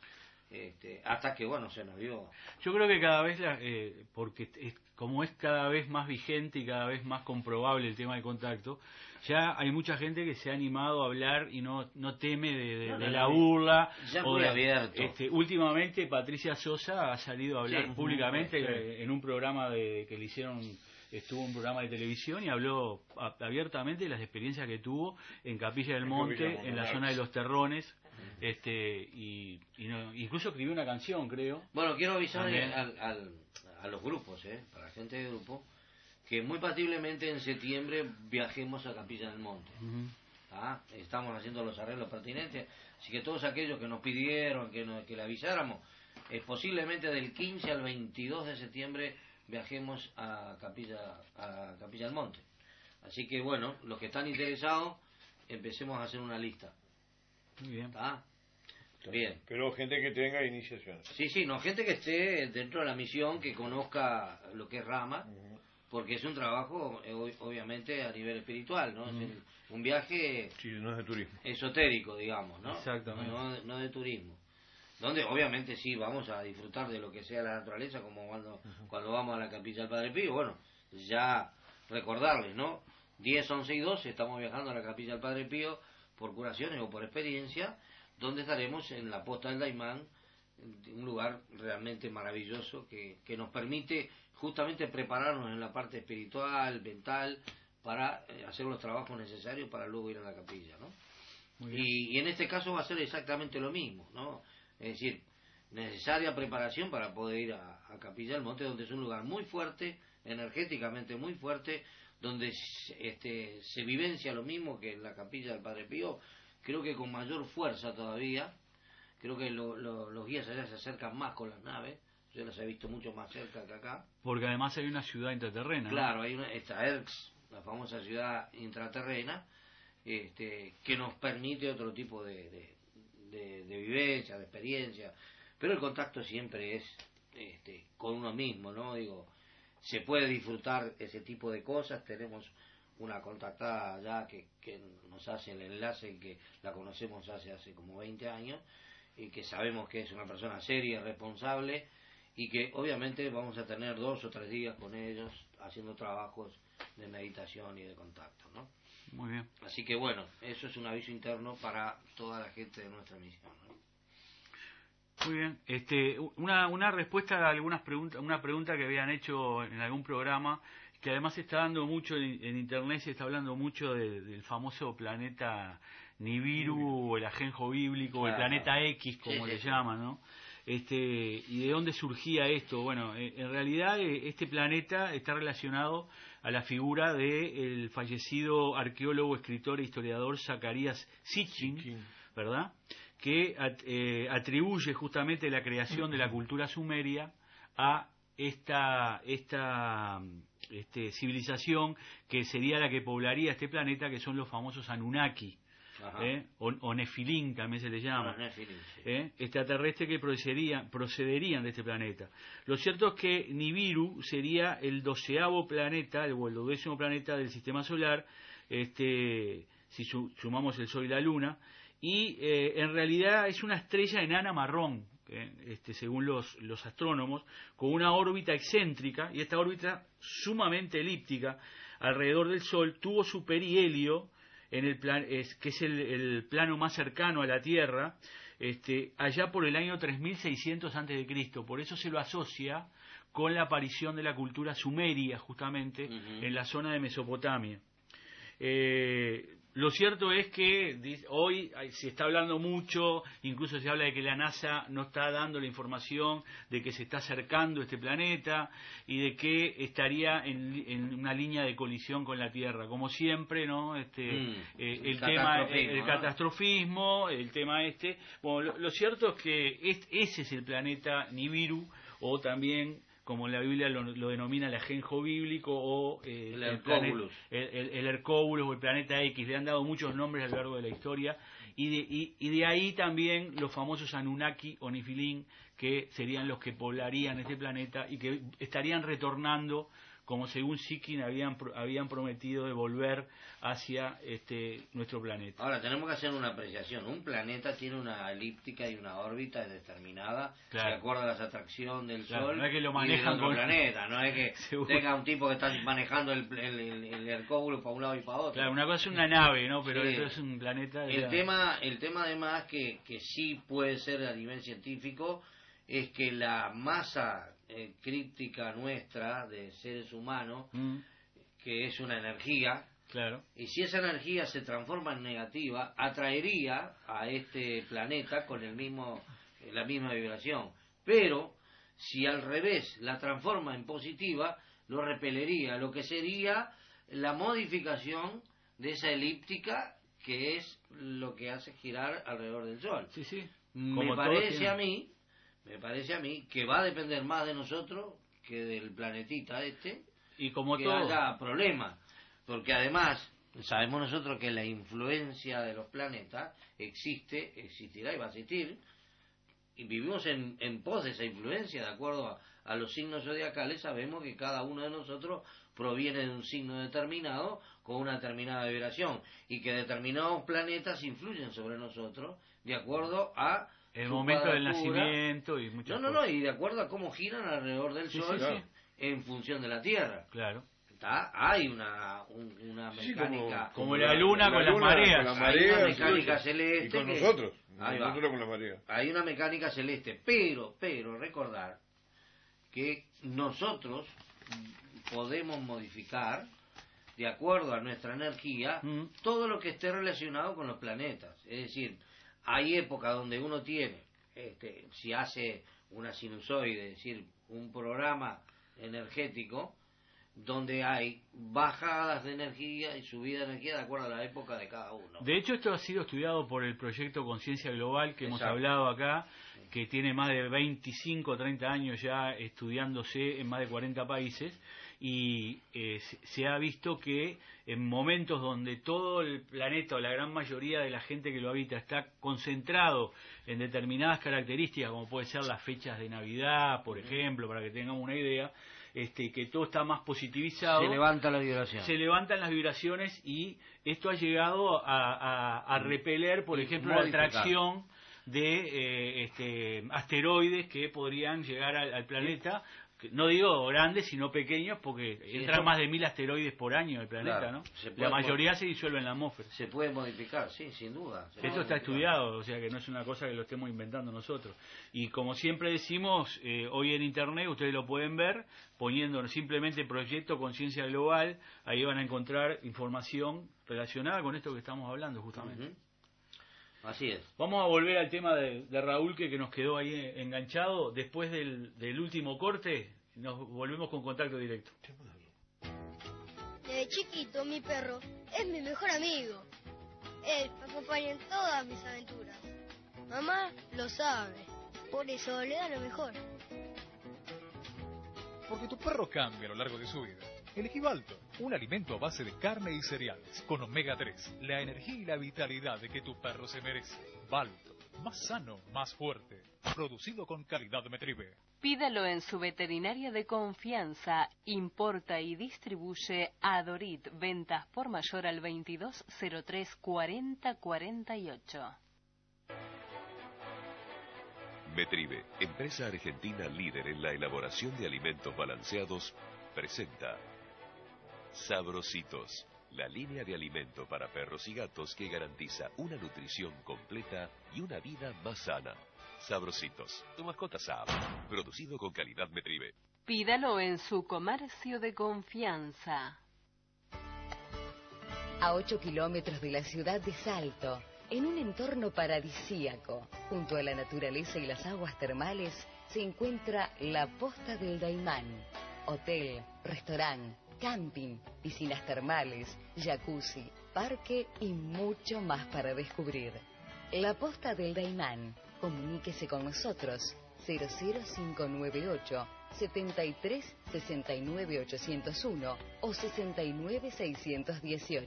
Este, hasta que, bueno, se nos dio. Yo creo que cada vez, la, eh, porque es, como es cada vez más vigente y cada vez más comprobable el tema del contacto, ya hay mucha gente que se ha animado a hablar y no no teme de, de, no, de no, la burla. Ya muy abierto. Este, últimamente Patricia Sosa ha salido a hablar sí, públicamente sí. en un programa de que le hicieron... Estuvo en un programa de televisión y habló abiertamente de las experiencias que tuvo en Capilla del Monte, en la zona de Los Terrones, este y, y no, incluso escribió una canción, creo. Bueno, quiero avisar al, al, a los grupos, eh, a la gente de grupo, que muy posiblemente en septiembre viajemos a Capilla del Monte. Uh-huh. ¿Ah? Estamos haciendo los arreglos pertinentes, así que todos aquellos que nos pidieron que, nos, que le avisáramos, es eh, posiblemente del quince al veintidós de septiembre viajemos a Capilla a Capilla del Monte. Así que bueno, los que están interesados, empecemos a hacer una lista. Muy bien. ¿Está? Bien. Pero gente que tenga iniciaciones. Sí, sí, no, gente que esté dentro de la misión, que conozca lo que es Rama, uh-huh. porque es un trabajo, obviamente, a nivel espiritual, ¿no? Uh-huh. Es un viaje... Sí, no es de turismo. Esotérico, digamos, ¿no? Exactamente. No, no de turismo. Donde obviamente sí vamos a disfrutar de lo que sea la naturaleza, como cuando cuando vamos a la Capilla del Padre Pío. Bueno, ya recordarles, ¿no? diez, once y doce estamos viajando a la Capilla del Padre Pío por curaciones o por experiencia, donde estaremos en la Posta del Daimán, un lugar realmente maravilloso que, que nos permite justamente prepararnos en la parte espiritual, mental, para hacer los trabajos necesarios para luego ir a la capilla, ¿no? Muy bien. Y, y en este caso va a ser exactamente lo mismo, ¿no? Es decir, necesaria preparación para poder ir a, a Capilla del Monte, donde es un lugar muy fuerte, energéticamente muy fuerte, donde este, se vivencia lo mismo que en la Capilla del Padre Pío, creo que con mayor fuerza todavía, creo que lo, lo, los guías allá se acercan más con las naves, yo las he visto mucho más cerca que acá. Porque además hay una ciudad intraterrena. Claro, ¿no? Hay una, esta Erx, la famosa ciudad intraterrena, este, que nos permite otro tipo de... de De, de vivencia, de experiencia, pero el contacto siempre es este, con uno mismo, ¿no? Digo, se puede disfrutar ese tipo de cosas. Tenemos una contactada allá que, que nos hace el enlace, que la conocemos hace hace como veinte años y que sabemos que es una persona seria, responsable, y que obviamente vamos a tener dos o tres días con ellos haciendo trabajos de meditación y de contacto, ¿no? Muy bien. Así que bueno, eso es un aviso interno para toda la gente de nuestra misión, ¿no? Muy bien. Este, una una respuesta a algunas preguntas, una pregunta que habían hecho en algún programa, que además se está dando mucho en, en internet, se está hablando mucho de, del famoso planeta Nibiru, o el Ajenjo Bíblico, claro. El planeta X, como sí, le sí. llaman, ¿no? Este, ¿y de dónde surgía esto? Bueno, en realidad este planeta está relacionado a la figura del fallecido arqueólogo, escritor e historiador Zacarías Sitchin, ¿verdad?, que atribuye justamente la creación de la cultura sumeria a esta esta este, civilización que sería la que poblaría este planeta, que son los famosos Anunnaki. ¿Eh? O, o Nefilim también se le llama. Nefilim, sí. ¿Eh? Extraterrestres que procederían, procederían de este planeta. Lo cierto es que Nibiru sería el doceavo planeta, o el duodécimo planeta del sistema solar, este, si sumamos el Sol y la Luna, y eh, en realidad es una estrella enana marrón, ¿eh? Este, según los, los astrónomos, con una órbita excéntrica, y esta órbita sumamente elíptica alrededor del Sol tuvo su perihelio en el plan, es, que es el, el plano más cercano a la Tierra, este, allá por el año tres mil seiscientos antes de Cristo. Por eso se lo asocia con la aparición de la cultura sumeria, justamente, uh-huh. en la zona de Mesopotamia. Eh, lo cierto es que hoy se está hablando mucho, incluso se habla de que la NASA no está dando la información de que se está acercando este planeta y de que estaría en, en una línea de colisión con la Tierra, como siempre, ¿no? Este, mm, eh, el tema, el, el ¿no? catastrofismo, el tema este. Bueno, lo, lo cierto es que es, ese es el planeta Nibiru, o también, como en la Biblia lo, lo denomina el Ajenjo Bíblico, o eh, el, el, planeta, el, el, el Hercóbulus, o el Planeta X. Le han dado muchos nombres a lo largo de la historia, y de, y, y de ahí también los famosos Anunnaki o Nefilim, que serían los que poblarían este planeta y que estarían retornando, como según Sitchin habían habían prometido, de volver hacia este nuestro planeta. Ahora, tenemos que hacer una apreciación. Un planeta tiene una elíptica y una órbita determinada, claro. de acuerdo a las atracciones del claro, Sol. No es que lo manejan con planeta, no es que seguro. Tenga un tipo que está manejando el, el, el, el Hercóbulo para un lado y para otro. Claro, una cosa es una nave, ¿no? Pero sí. eso es un planeta. De el la... tema, el tema además que que sí puede ser a nivel científico, es que la masa eh, crítica nuestra de seres humanos, mm. que es una energía, claro. y si esa energía se transforma en negativa, atraería a este planeta con el mismo eh, la misma vibración. Pero si al revés la transforma en positiva, lo repelería, lo que sería la modificación de esa elíptica, que es lo que hace girar alrededor del Sol. Sí, sí. Me parece tiene... a mí... Me parece a mí que va a depender más de nosotros que del planetita este, y como que todo haya problemas, porque además sabemos nosotros que la influencia de los planetas existe, existirá y va a existir, y vivimos en, en pos de esa influencia, de acuerdo a, a los signos zodiacales. Sabemos que cada uno de nosotros proviene de un signo determinado, con una determinada vibración, y que determinados planetas influyen sobre nosotros, de acuerdo a el momento del nacimiento y muchas cosas. No, no, no, y de acuerdo a cómo giran alrededor del Sol, sí, sí, sí. en función de la Tierra. Claro. Está, hay una, un, una mecánica... Sí, como, como la Luna con, la con las mareas. Con la marea, hay una mecánica sí, celeste... Y con que, nosotros, nosotros con las mareas. Hay una mecánica celeste, pero, pero, recordar que nosotros podemos modificar, de acuerdo a nuestra energía, mm. todo lo que esté relacionado con los planetas. Es decir... Hay épocas donde uno tiene, este, si hace una sinusoide, es decir, un programa energético, donde hay bajadas de energía y subidas de energía de acuerdo a la época de cada uno. De hecho, esto ha sido estudiado por el Proyecto Conciencia Global, que Exacto. hemos hablado acá, que tiene más de veinticinco o treinta años ya estudiándose en más de cuarenta países, y eh, se ha visto que en momentos donde todo el planeta o la gran mayoría de la gente que lo habita está concentrado en determinadas características, como puede ser las fechas de Navidad, por ejemplo, para que tengamos una idea, este, que todo está más positivizado, se levanta la vibración. Se levantan las vibraciones, y esto ha llegado a, a, a repeler, por ejemplo, la atracción de eh, este, asteroides que podrían llegar al, al planeta. No digo grandes, sino pequeños, porque sí, entran eso. Más de mil asteroides por año al planeta, claro, ¿no? La mayoría se disuelve en la atmósfera. Se puede modificar, sí, sin duda. Esto está estudiado, o sea que no es una cosa que lo estemos inventando nosotros. Y como siempre decimos, eh, hoy en Internet ustedes lo pueden ver, poniendo simplemente Proyecto Conciencia Global, ahí van a encontrar información relacionada con esto que estamos hablando, justamente. Uh-huh. Así es. Vamos a volver al tema de, de Raúl, que, que nos quedó ahí enganchado. Después del, del último corte, nos volvemos con Contacto Directo. Desde chiquito, mi perro es mi mejor amigo. Él me acompaña en todas mis aventuras. Mamá lo sabe, por eso le da lo mejor. Porque tu perro cambia a lo largo de su vida. Elegí Balto, un alimento a base de carne y cereales, con omega tres, la energía y la vitalidad de que tu perro se merece. Balto, más sano, más fuerte. Producido con calidad Metrive. Pídalo en su veterinaria de confianza. Importa y distribuye a Dorit. Ventas por mayor al veintidós cero tres cuarenta cuarenta y ocho. Metrive, empresa argentina líder en la elaboración de alimentos balanceados, presenta Sabrositos, la línea de alimento para perros y gatos que garantiza una nutrición completa y una vida más sana. Sabrositos, tu mascota sabe. Producido con calidad Metrive. Pídalo en su comercio de confianza. A ocho kilómetros de la ciudad de Salto, en un entorno paradisíaco, junto a la naturaleza y las aguas termales, se encuentra la Posta del Daimán. Hotel, restaurante, camping, piscinas termales, jacuzzi, parque y mucho más para descubrir. La Posta del Daimán. Comuníquese con nosotros. cero cero cinco nueve ocho, siete tres seis nueve ocho cero uno o seis nueve seis uno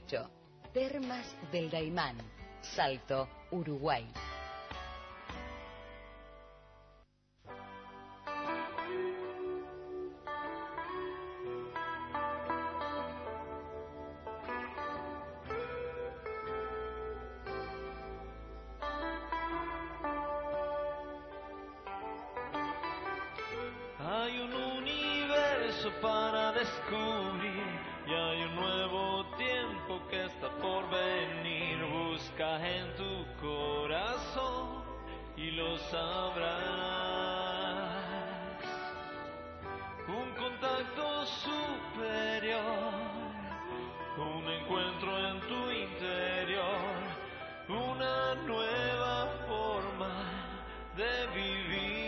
ocho. Termas del Daimán, Salto, Uruguay. Hay un universo para descubrir y hay un nuevo tiempo que está por venir. Busca en tu corazón y lo sabrás. Un contacto superior, un encuentro en tu interior, una nueva forma de vivir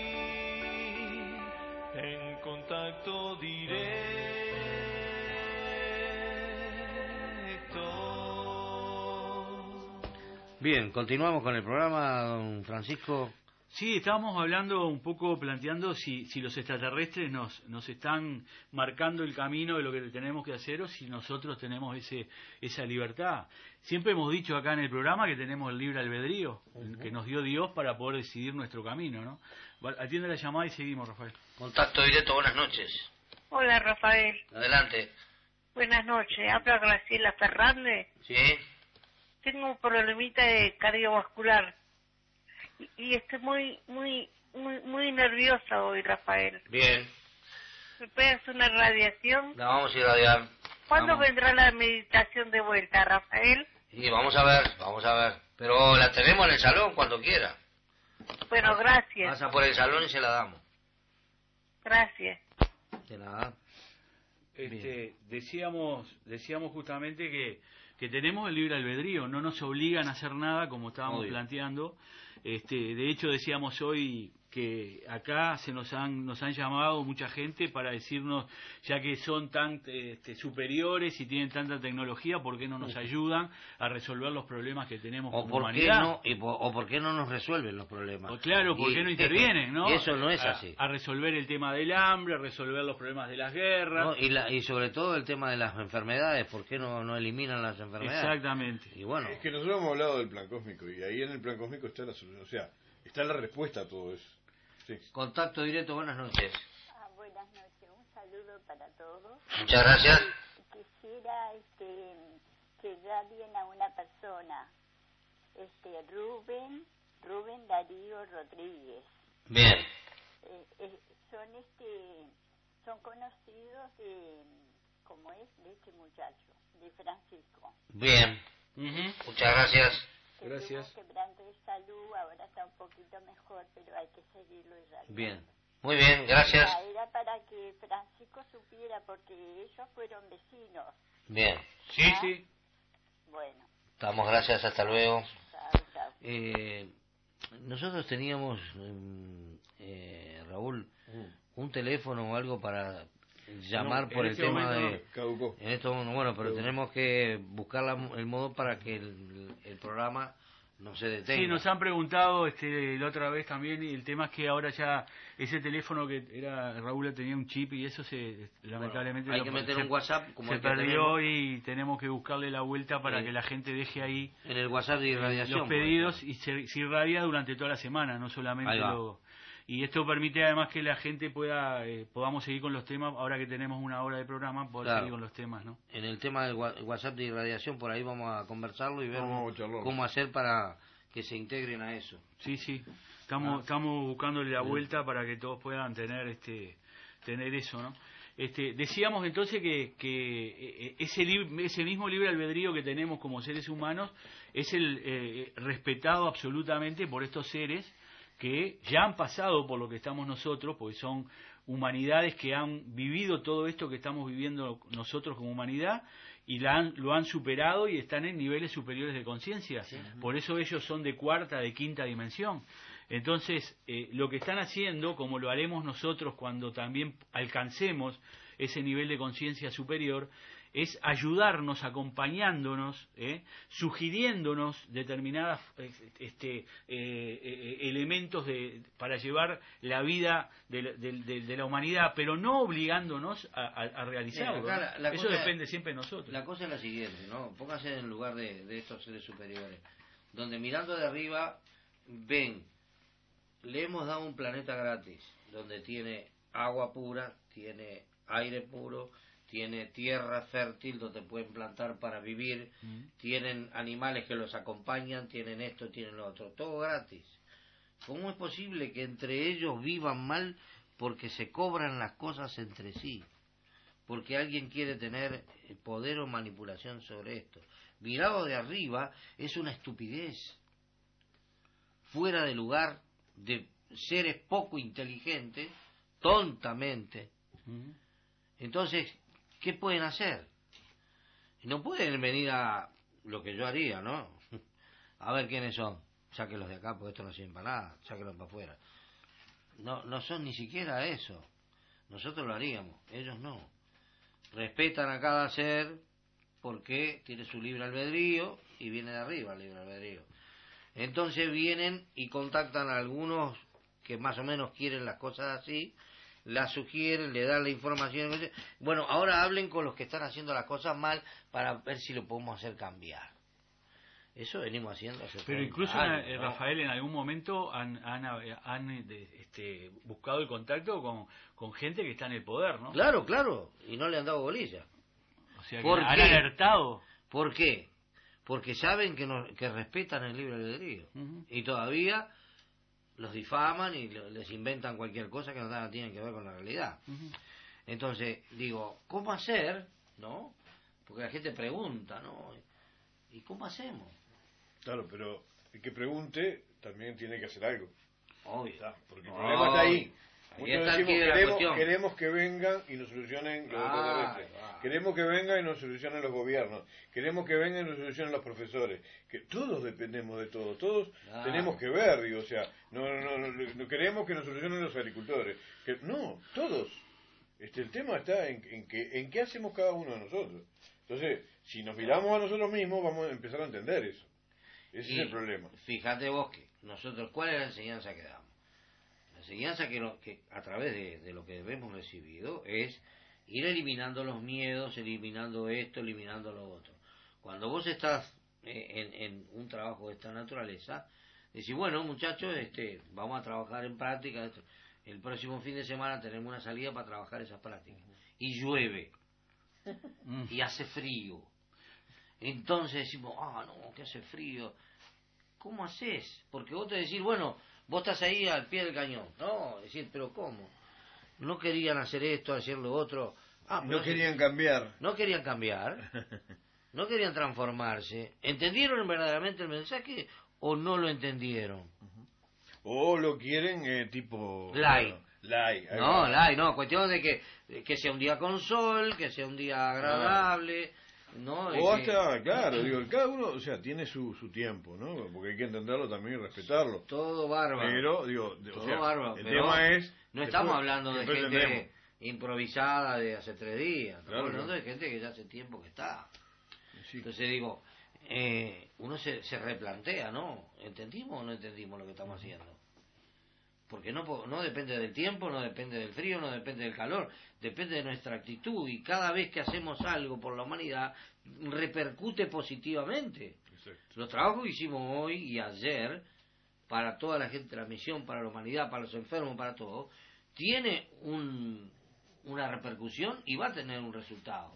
en contacto directo. Bien, continuamos con el programa, don Francisco. Sí, estábamos hablando un poco, planteando si, si los extraterrestres nos, nos están marcando el camino de lo que tenemos que hacer o si nosotros tenemos ese esa libertad. Siempre hemos dicho acá en el programa que tenemos el libre albedrío, uh-huh, que nos dio Dios para poder decidir nuestro camino, ¿no? Atiende la llamada y seguimos, Rafael. Contacto Directo, buenas noches. Hola, Rafael. Adelante. Buenas noches, habla Graciela Fernández. Sí. Tengo un problemita de cardiovascular y, y estoy muy, muy, muy, muy nerviosa hoy, Rafael. Bien. ¿Me pegas una radiación? La vamos a irradiar. ¿Cuándo vamos. vendrá la meditación de vuelta, Rafael? Sí, vamos a ver, vamos a ver. Pero la tenemos en el salón cuando quiera. Bueno, gracias. Pasa por el salón y se la damos. Gracias. Se la da. Este, decíamos, decíamos justamente que que tenemos el libre albedrío, no nos obligan a hacer nada como estábamos Obvio. planteando. Este, de hecho decíamos hoy que acá se nos han nos han llamado mucha gente para decirnos, ya que son tan este, superiores y tienen tanta tecnología, ¿por qué no nos ayudan a resolver los problemas que tenemos o como por humanidad? No, y por, o por qué no nos resuelven los problemas. O claro, ¿por y, qué no intervienen? ¿No? Eso no es así. A, a resolver el tema del hambre, a resolver los problemas de las guerras. No, y, la, y sobre todo el tema de las enfermedades, ¿por qué no, no eliminan las enfermedades? Exactamente. Y bueno. Es que nosotros hemos hablado del plan cósmico y ahí en el plan cósmico está la solución, o sea, está la respuesta a todo eso. Sí. Contacto Directo, buenas noches. Ah, buenas noches, un saludo para todos. Muchas gracias. Quisiera este, que radien a una persona, este Rubén, Rubén Darío Rodríguez. Bien. Eh, eh, son este, son conocidos de, como es, de este muchacho, de Francisco. Bien. Uh-huh. Muchas gracias. Que gracias. Tuvo quebranto de salud, ahora está un poquito mejor, pero hay que seguirlo irradiando. Bien, muy bien, gracias. Era, era para que Francisco supiera, porque ellos fueron vecinos. Bien, sí, ¿Ah? sí. Bueno. Estamos, gracias, hasta luego. Eh, nosotros teníamos, eh, Raúl, un teléfono o algo para llamar no, por el este tema de... Caducó. En esto, bueno, pero caducó. Tenemos que buscar la, el modo para que el, el programa no se detenga. Sí, nos han preguntado este, la otra vez también, y el tema es que ahora ya ese teléfono que era Raúl tenía un chip y eso se lamentablemente... Bueno, hay que meter se, un WhatsApp como se perdió tenemos. Y tenemos que buscarle la vuelta para sí. que la gente deje ahí... En el WhatsApp de irradiación. Los pedidos y se, se irradia durante toda la semana, no solamente lo... Y esto permite además que la gente pueda, eh, podamos seguir con los temas, ahora que tenemos una hora de programa, poder claro. seguir con los temas, ¿no? En el tema del WhatsApp de irradiación, por ahí vamos a conversarlo y ver cómo hacer para que se integren a eso. Sí, sí, estamos, ah. estamos buscándole la vuelta para que todos puedan tener este tener eso, ¿no? Este, decíamos entonces que, que ese, lib ese mismo libre albedrío que tenemos como seres humanos es el eh, respetado absolutamente por estos seres, que ya han pasado por lo que estamos nosotros, porque son humanidades que han vivido todo esto que estamos viviendo nosotros como humanidad, y la han, lo han superado y están en niveles superiores de conciencia. Sí. Por eso ellos son de cuarta, de quinta dimensión. Entonces, eh, lo que están haciendo, como lo haremos nosotros cuando también alcancemos ese nivel de conciencia superior, es ayudarnos, acompañándonos, ¿eh? sugiriéndonos determinados este, eh, eh, elementos de, para llevar la vida de, de, de, de la humanidad, pero no obligándonos a, a, a realizarlo. Claro, la, la Eso depende es, siempre de nosotros. La cosa es la siguiente, ¿no? Póngase en el lugar de, de estos seres superiores, donde mirando de arriba ven, le hemos dado un planeta gratis, donde tiene agua pura, tiene aire puro, tiene tierra fértil donde pueden plantar para vivir, mm. tienen animales que los acompañan, tienen esto, tienen lo otro, todo gratis. ¿Cómo es posible que entre ellos vivan mal porque se cobran las cosas entre sí? Porque alguien quiere tener poder o manipulación sobre esto. Mirado de arriba es una estupidez, fuera de lugar, de seres poco inteligentes, tontamente. Mm. Entonces, ¿qué pueden hacer? No pueden venir a lo que yo haría, ¿no? A ver quiénes son. Sáquenlos de acá, porque esto no sirve para nada. Sáquenlos para afuera. No, no son ni siquiera eso. Nosotros lo haríamos, ellos no. Respetan a cada ser porque tiene su libre albedrío y viene de arriba el libre albedrío. Entonces vienen y contactan a algunos que más o menos quieren las cosas así, la sugieren, le dan la información. Bueno, ahora hablen con los que están haciendo las cosas mal para ver si lo podemos hacer cambiar. Eso venimos haciendo hace Pero incluso, años, en, ¿no? Rafael, en algún momento han, han, han este, buscado el contacto con, con gente que está en el poder, ¿no? Claro, claro, y no le han dado bolilla. O sea, que han qué? alertado. ¿Por qué? Porque saben que, no, que respetan el libre albedrío. Uh-huh. Y todavía... los difaman y les inventan cualquier cosa que no nada tiene que ver con la realidad. Uh-huh. Entonces, digo, ¿cómo hacer? ¿No? Porque la gente pregunta, ¿no? ¿Y cómo hacemos? Claro, pero el que pregunte también tiene que hacer algo. Obvio. ¿Está? Porque el problema Obvio. está ahí. ahí está decimos, queremos, queremos que vengan y nos solucionen los ah, ah. Queremos que vengan y nos solucionen los gobiernos. Queremos que vengan y nos solucionen los profesores. Que todos dependemos de todo. Todos ah. tenemos que ver, digo, o sea, no, no, no, no queremos que nos solucionen los agricultores. Que, no, todos. Este, el tema está en, en, que, en qué hacemos cada uno de nosotros. Entonces, si nos miramos a nosotros mismos, vamos a empezar a entender eso. Ese y es el problema. Fíjate vos que nosotros, ¿cuál es la enseñanza que damos? enseñanza que, lo, que a través de, de lo que hemos recibido es ir eliminando los miedos, eliminando esto, eliminando lo otro. Cuando vos estás en, en un trabajo de esta naturaleza, decís, bueno, muchachos, este, vamos a trabajar en práctica. Esto. El próximo fin de semana tenemos una salida para trabajar esas prácticas. Y llueve. Y hace frío. Entonces decimos, ah, no, que hace frío. ¿Cómo haces? Porque vos te decís, bueno... vos estás ahí al pie del cañón, ¿no? Es decir, ¿pero cómo? No querían hacer esto, hacer lo otro. Ah, no querían se... cambiar. No querían cambiar. No querían transformarse. ¿Entendieron verdaderamente el mensaje o no lo entendieron? O lo quieren eh, tipo... light. Bueno, light. No, light, no. Cuestión de que, que sea un día con sol, que sea un día agradable... ¿no? O hasta, eh, claro, digo, cada uno, o sea, tiene su, su tiempo, ¿no? Porque hay que entenderlo también y respetarlo. Todo bárbaro. Pero, digo, todo o sea, bárbaro, el tema es... No estamos después, hablando de gente entendemos. improvisada de hace tres días, estamos claro, hablando claro. de gente que ya hace tiempo que está. Sí. Entonces digo, eh, uno se, se replantea, ¿no? ¿Entendimos o no entendimos lo que estamos haciendo? Porque no, no depende del tiempo, no depende del frío, no depende del calor, depende de nuestra actitud, y cada vez que hacemos algo por la humanidad repercute positivamente. Exacto. Los trabajos que hicimos hoy y ayer para toda la gente de la misión, para la humanidad, para los enfermos, para todos, tiene un, una repercusión y va a tener un resultado.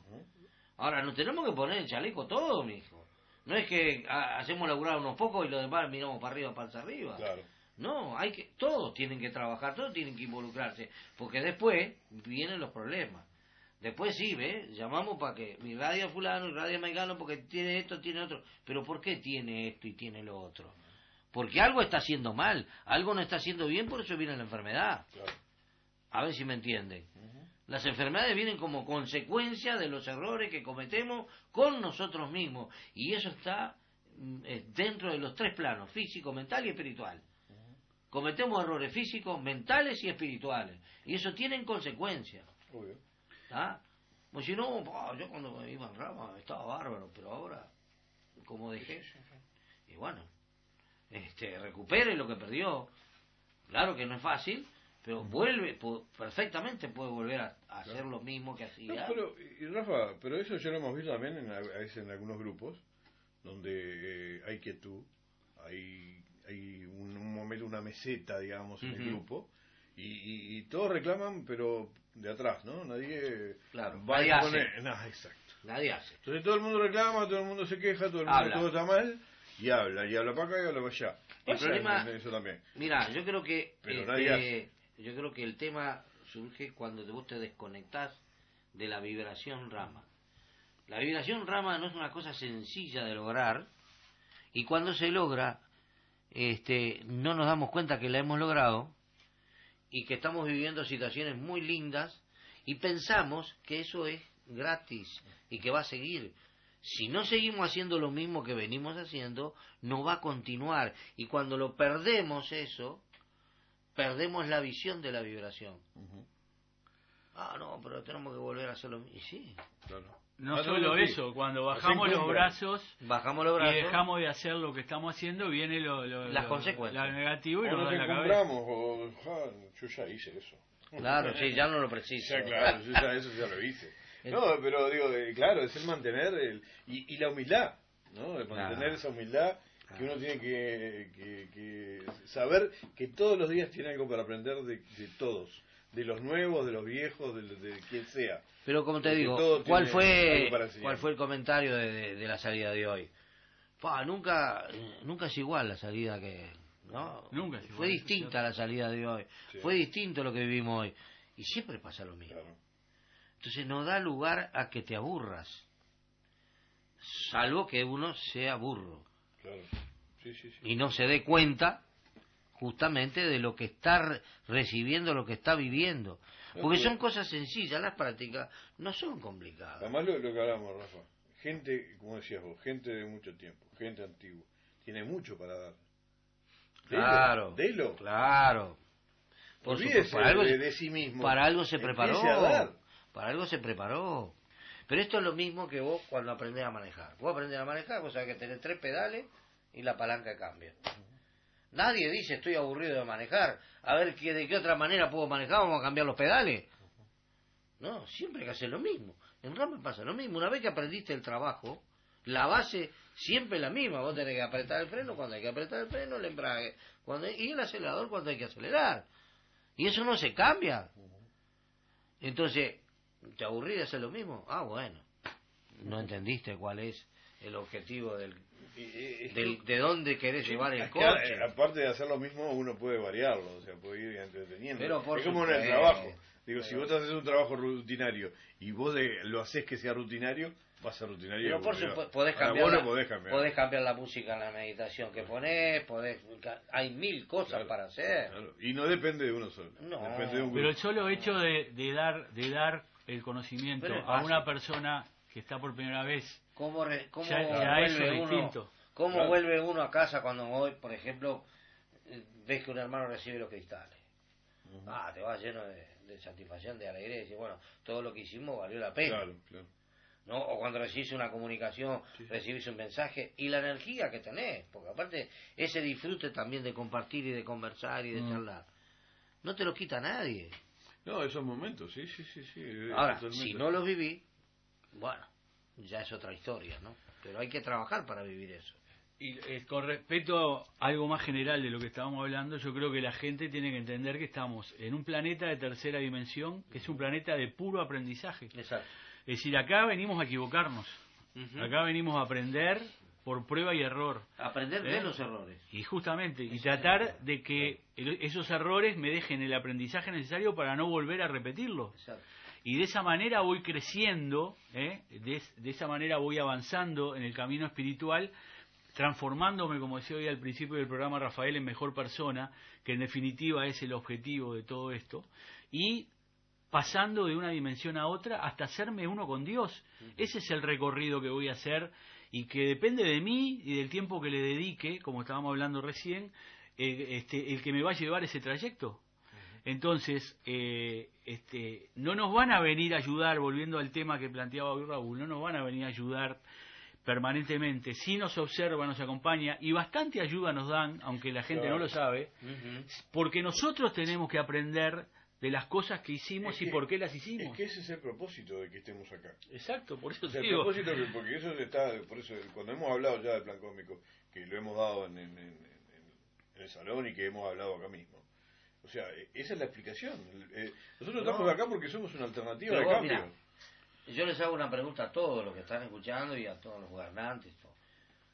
Ahora, nos tenemos que poner en chaleco todo, mijo. No es que hacemos laburar unos pocos y los demás miramos para arriba, panza arriba. Claro. No, hay que, todos tienen que trabajar, todos tienen que involucrarse, porque después vienen los problemas. Después sí, ¿ves? Llamamos para que mi radio fulano, mi radio mengano, porque tiene esto, tiene otro. Pero ¿por qué tiene esto y tiene lo otro? Porque algo está haciendo mal, algo no está haciendo bien, por eso viene la enfermedad. Claro. A ver si me entienden. Uh-huh. Las enfermedades vienen como consecuencia de los errores que cometemos con nosotros mismos. Y eso está es dentro de los tres planos, físico, mental y espiritual. Cometemos errores físicos, mentales y espirituales. Y eso tiene consecuencias. Obvio. ¿Está? Pues si no, oh, yo cuando me iba en Rama estaba bárbaro, pero ahora, como dejé. Y bueno, este, recupere lo que perdió. Claro que no es fácil, pero vuelve, perfectamente puede volver a, a hacer claro. lo mismo que hacía. No, pero, y Rafa, pero eso ya lo hemos visto también en, en algunos grupos, donde eh, hay quietud, hay... hay un, un momento, una meseta, digamos, uh-huh. en el grupo, y, y, y todos reclaman, pero de atrás, ¿no? Nadie claro, va nadie a poner... Hace. No, exacto. Nadie hace. Entonces todo el mundo reclama, todo el mundo se queja, todo el mundo habla. Todo está mal, y habla, y habla para acá y habla para allá. El problema... Eso también. Mirá, yo creo que... Pero este, nadie hace. Yo creo que el tema surge cuando vos te desconectás de la vibración Rama. La vibración Rama no es una cosa sencilla de lograr, y cuando se logra... Este, no nos damos cuenta que la hemos logrado y que estamos viviendo situaciones muy lindas y pensamos que eso es gratis y que va a seguir. Si no seguimos haciendo lo mismo que venimos haciendo, no va a continuar, y cuando lo perdemos eso, perdemos la visión de la vibración. Uh-huh. Ah, no, pero tenemos que volver a hacerlo. Y sí, claro. No ah, solo sí. eso, cuando bajamos los brazos, bajamos los brazos y dejamos de hacer lo que estamos haciendo, viene lo, lo, las lo, consecuencias, lo negativo, y o nos da la cabeza. O, ja, yo ya hice eso. Claro, sí, ya no lo preciso. Ya, claro, yo ya eso ya lo hice. No, pero digo, claro, es el mantener el, y, y la humildad, ¿no? El mantener claro. esa humildad que uno tiene que, que, que saber que todos los días tiene algo para aprender de, de todos. De los nuevos, de los viejos, de, de, de quien sea. Pero como te porque digo, ¿cuál fue cuál fue el comentario de, de, de la salida de hoy? Pa, nunca nunca es igual la salida que... ¿no? Nunca es igual. Fue distinta la salida de hoy. Sí. Fue distinto lo que vivimos hoy. Y siempre pasa lo mismo. Claro. Entonces no da lugar a que te aburras. Salvo que uno sea burro. Claro. Sí, sí, sí. Y no se dé cuenta... justamente de lo que está recibiendo, lo que está viviendo. Porque son cosas sencillas, las prácticas no son complicadas. Además lo, lo que hablamos, Rafa, gente, como decías vos, gente de mucho tiempo, gente antigua, tiene mucho para dar. Delo, claro, delo. Claro. Por supuesto, para algo, de, de sí mismo. Para algo se preparó. Para algo se preparó. Pero esto es lo mismo que vos cuando aprendés a manejar. Vos aprendés a manejar, vos sabés que tenés tres pedales y la palanca cambia. Nadie dice, estoy aburrido de manejar, a ver que, de qué otra manera puedo manejar, vamos a cambiar los pedales. No, siempre hay que hacer lo mismo. En Rama pasa lo mismo. Una vez que aprendiste el trabajo, la base siempre es la misma. Vos tenés que apretar el freno cuando hay que apretar el freno, el embrague cuando hay, y el acelerador cuando hay que acelerar. Y eso no se cambia. Entonces, ¿te aburrís de hacer lo mismo? Ah, bueno. No entendiste cuál es el objetivo del, del de dónde querés llevar el coche. Aparte de hacer lo mismo, uno puede variarlo, o sea, puede ir entreteniendo. Pero por es como en el trabajo. Digo, pero si vos te haces un trabajo rutinario y vos de, lo haces que sea rutinario, va a ser rutinario. Pero por supuesto, podés, no podés cambiar. Podés cambiar la música en la meditación que ponés, podés, hay mil cosas claro, para hacer. Claro. Y no depende de uno solo. No. Depende de un pero el solo hecho de, de, dar, de dar el conocimiento a una persona que está por primera vez cómo, re, cómo ya, ya vuelve uno distinto. cómo claro. vuelve uno a casa cuando hoy, por ejemplo, ves que un hermano recibe los cristales. Uh-huh. Ah, te vas lleno de, de satisfacción, de alegría, y decís, bueno, todo lo que hicimos valió la pena. Claro, claro. ¿No? O cuando recibís una comunicación, sí. recibís un mensaje, y la energía que tenés, porque aparte ese disfrute también de compartir y de conversar y de uh-huh. charlar, no te lo quita nadie. No, esos momentos, sí, sí, sí, sí. Ahora, totalmente. Si no los viví, bueno, ya es otra historia, ¿no? Pero hay que trabajar para vivir eso. Y eh, con respecto a algo más general de lo que estábamos hablando, yo creo que la gente tiene que entender que estamos en un planeta de tercera dimensión, que es un planeta de puro aprendizaje. Exacto. Es decir, acá venimos a equivocarnos, uh-huh. acá venimos a aprender por prueba y error. Aprender ¿eh? de los errores. Y justamente, y tratar de que esos errores me dejen el aprendizaje necesario para no volver a repetirlo. Exacto. Y de esa manera voy creciendo, ¿eh? de, de esa manera voy avanzando en el camino espiritual, transformándome, como decía hoy al principio del programa Rafael, en mejor persona, que en definitiva es el objetivo de todo esto, y pasando de una dimensión a otra hasta hacerme uno con Dios. Ese es el recorrido que voy a hacer, y que depende de mí y del tiempo que le dedique, como estábamos hablando recién, eh, este, el que me va a llevar ese trayecto. Entonces, eh, este, no nos van a venir a ayudar, volviendo al tema que planteaba hoy Raúl, no nos van a venir a ayudar permanentemente, si nos observa, nos acompaña, y bastante ayuda nos dan, aunque la gente claro. no lo sabe, uh-huh. porque nosotros tenemos que aprender de las cosas que hicimos es que, y por qué las hicimos. Es que ese es el propósito de que estemos acá. Exacto, por eso o sea, digo. El propósito, que, porque eso está, por eso cuando hemos hablado ya del plan cósmico, que lo hemos dado en, en, en, en el salón y que hemos hablado acá mismo. O sea, esa es la explicación. Eh, nosotros no. estamos acá porque somos una alternativa Pero de vos, cambio. Mirá, yo les hago una pregunta a todos los que están escuchando y a todos los gobernantes. Todo.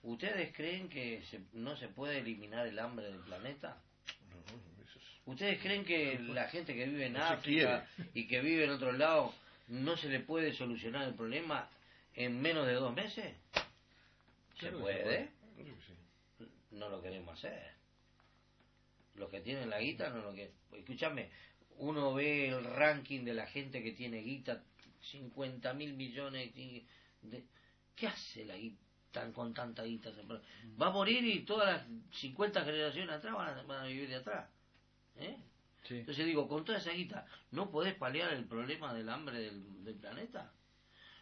¿Ustedes creen que se, no se puede eliminar el hambre del planeta? No, eso es... ¿Ustedes creen que la gente que vive en no África y que vive en otro lado no se le puede solucionar el problema en menos de dos meses? ¿Se claro puede? Que puede. Sí. No lo queremos hacer. Los que tienen la guita no lo que escúchame, uno ve el ranking de la gente que tiene guita, cincuenta mil millones de... ¿Qué hace la guita con tanta guita? Va a morir y todas las cincuenta generaciones atrás van a, van a vivir de atrás, ¿eh? Sí. Entonces digo, con toda esa guita no podés paliar el problema del hambre del, del planeta.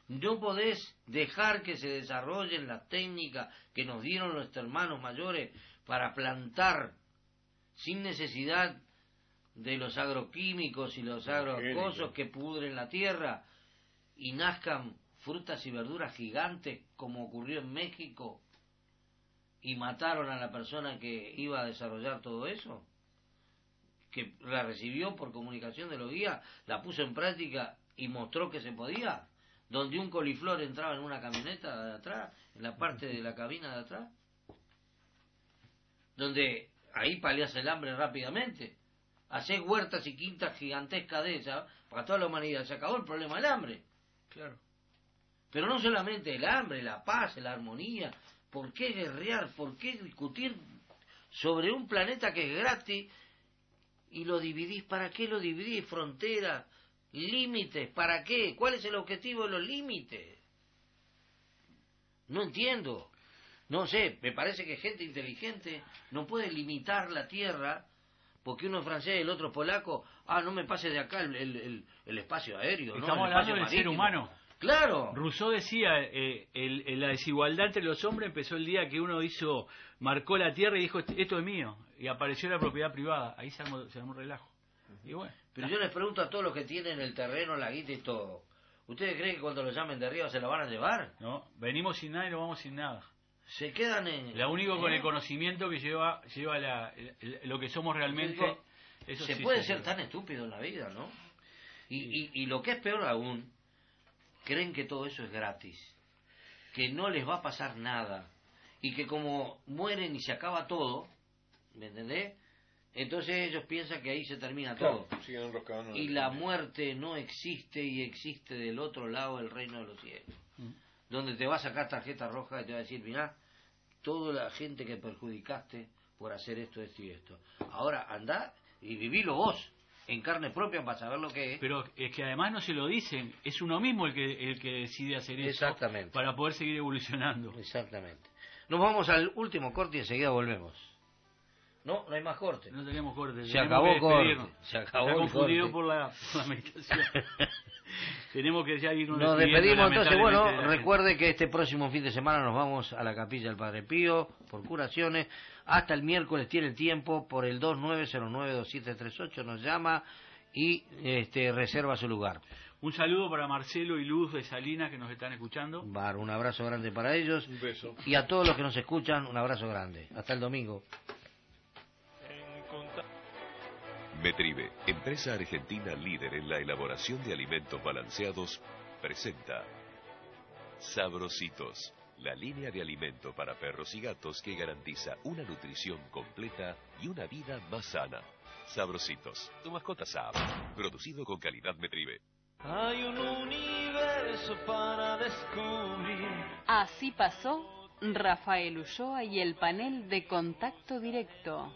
No podés dejar que se desarrollen las técnicas que nos dieron nuestros hermanos mayores para plantar sin necesidad de los agroquímicos y los agrocosos que pudren la tierra y nazcan frutas y verduras gigantes, como ocurrió en México, y mataron a la persona que iba a desarrollar todo eso, que la recibió por comunicación de los guías, la puso en práctica y mostró que se podía, donde un coliflor entraba en una camioneta de atrás, en la parte de la cabina de atrás, donde... Ahí paliás el hambre rápidamente. Hacés huertas y quintas gigantescas de esas para toda la humanidad. Se acabó el problema del hambre. Claro. Pero no solamente el hambre, la paz, la armonía. ¿Por qué guerrear? ¿Por qué discutir sobre un planeta que es gratis y lo dividís? ¿Para qué lo dividís? Fronteras, límites, ¿para qué? ¿Cuál es el objetivo de los límites? No entiendo. No sé, me parece que gente inteligente no puede limitar la tierra porque uno es francés, el otro es polaco. Ah, no me pase de acá el, el, el, el espacio aéreo. Estamos ¿no? el hablando del ser humano. Claro. Rousseau decía, eh, el, el, la desigualdad entre los hombres empezó el día que uno hizo, marcó la tierra y dijo, esto es mío. Y apareció la propiedad privada. Ahí se armó, se armó un relajo. Y bueno, pero yo les pregunto a todos los que tienen el terreno, la guita y todo. ¿Ustedes creen que cuando lo llamen de arriba se lo van a llevar? No, venimos sin nada y nos vamos sin nada. Se quedan en... La único con el conocimiento que lleva lleva la, la, lo que somos realmente... Digo, eso se sí puede se ser lleva. Tan estúpido en la vida, ¿no? Y, y, y lo que es peor aún, creen que todo eso es gratis, que no les va a pasar nada, y que como mueren y se acaba todo, ¿me entendés? Entonces ellos piensan que ahí se termina claro, todo. Siguen enroscando y la muerte no existe, y existe del otro lado el reino de los cielos. Mm. Donde te va a sacar tarjeta roja y te va a decir, mirá, toda la gente que perjudicaste por hacer esto, esto y esto. Ahora andá y vivilo vos. en carne propia para saber lo que es. Pero es que además no se lo dicen, es uno mismo el que el que decide hacer eso para poder seguir evolucionando. Exactamente. Nos vamos al último corte y enseguida volvemos. No, no hay más corte. No tenemos corte. Se acabó el corte. Se acabó el corte. Está confundido por la, por la meditación. Tenemos que ya irnos. Nos despedimos entonces. Bueno, recuerde que este próximo fin de semana nos vamos a la Capilla del Padre Pío por curaciones. Hasta el miércoles tiene tiempo, por el dos nueve cero nueve dos siete tres ocho nos llama y este, reserva su lugar. Un saludo para Marcelo y Luz de Salinas que nos están escuchando. Bar, un abrazo grande para ellos. Un beso. Y a todos los que nos escuchan, un abrazo grande. Hasta el domingo. Metrive, empresa argentina líder en la elaboración de alimentos balanceados, presenta Sabrositos, la línea de alimento para perros y gatos que garantiza una nutrición completa y una vida más sana. Sabrositos, tu mascota sabe, producido con calidad Metrive. Hay un universo para descubrir. Así pasó Rafael Ulloa y el panel de Contacto Directo.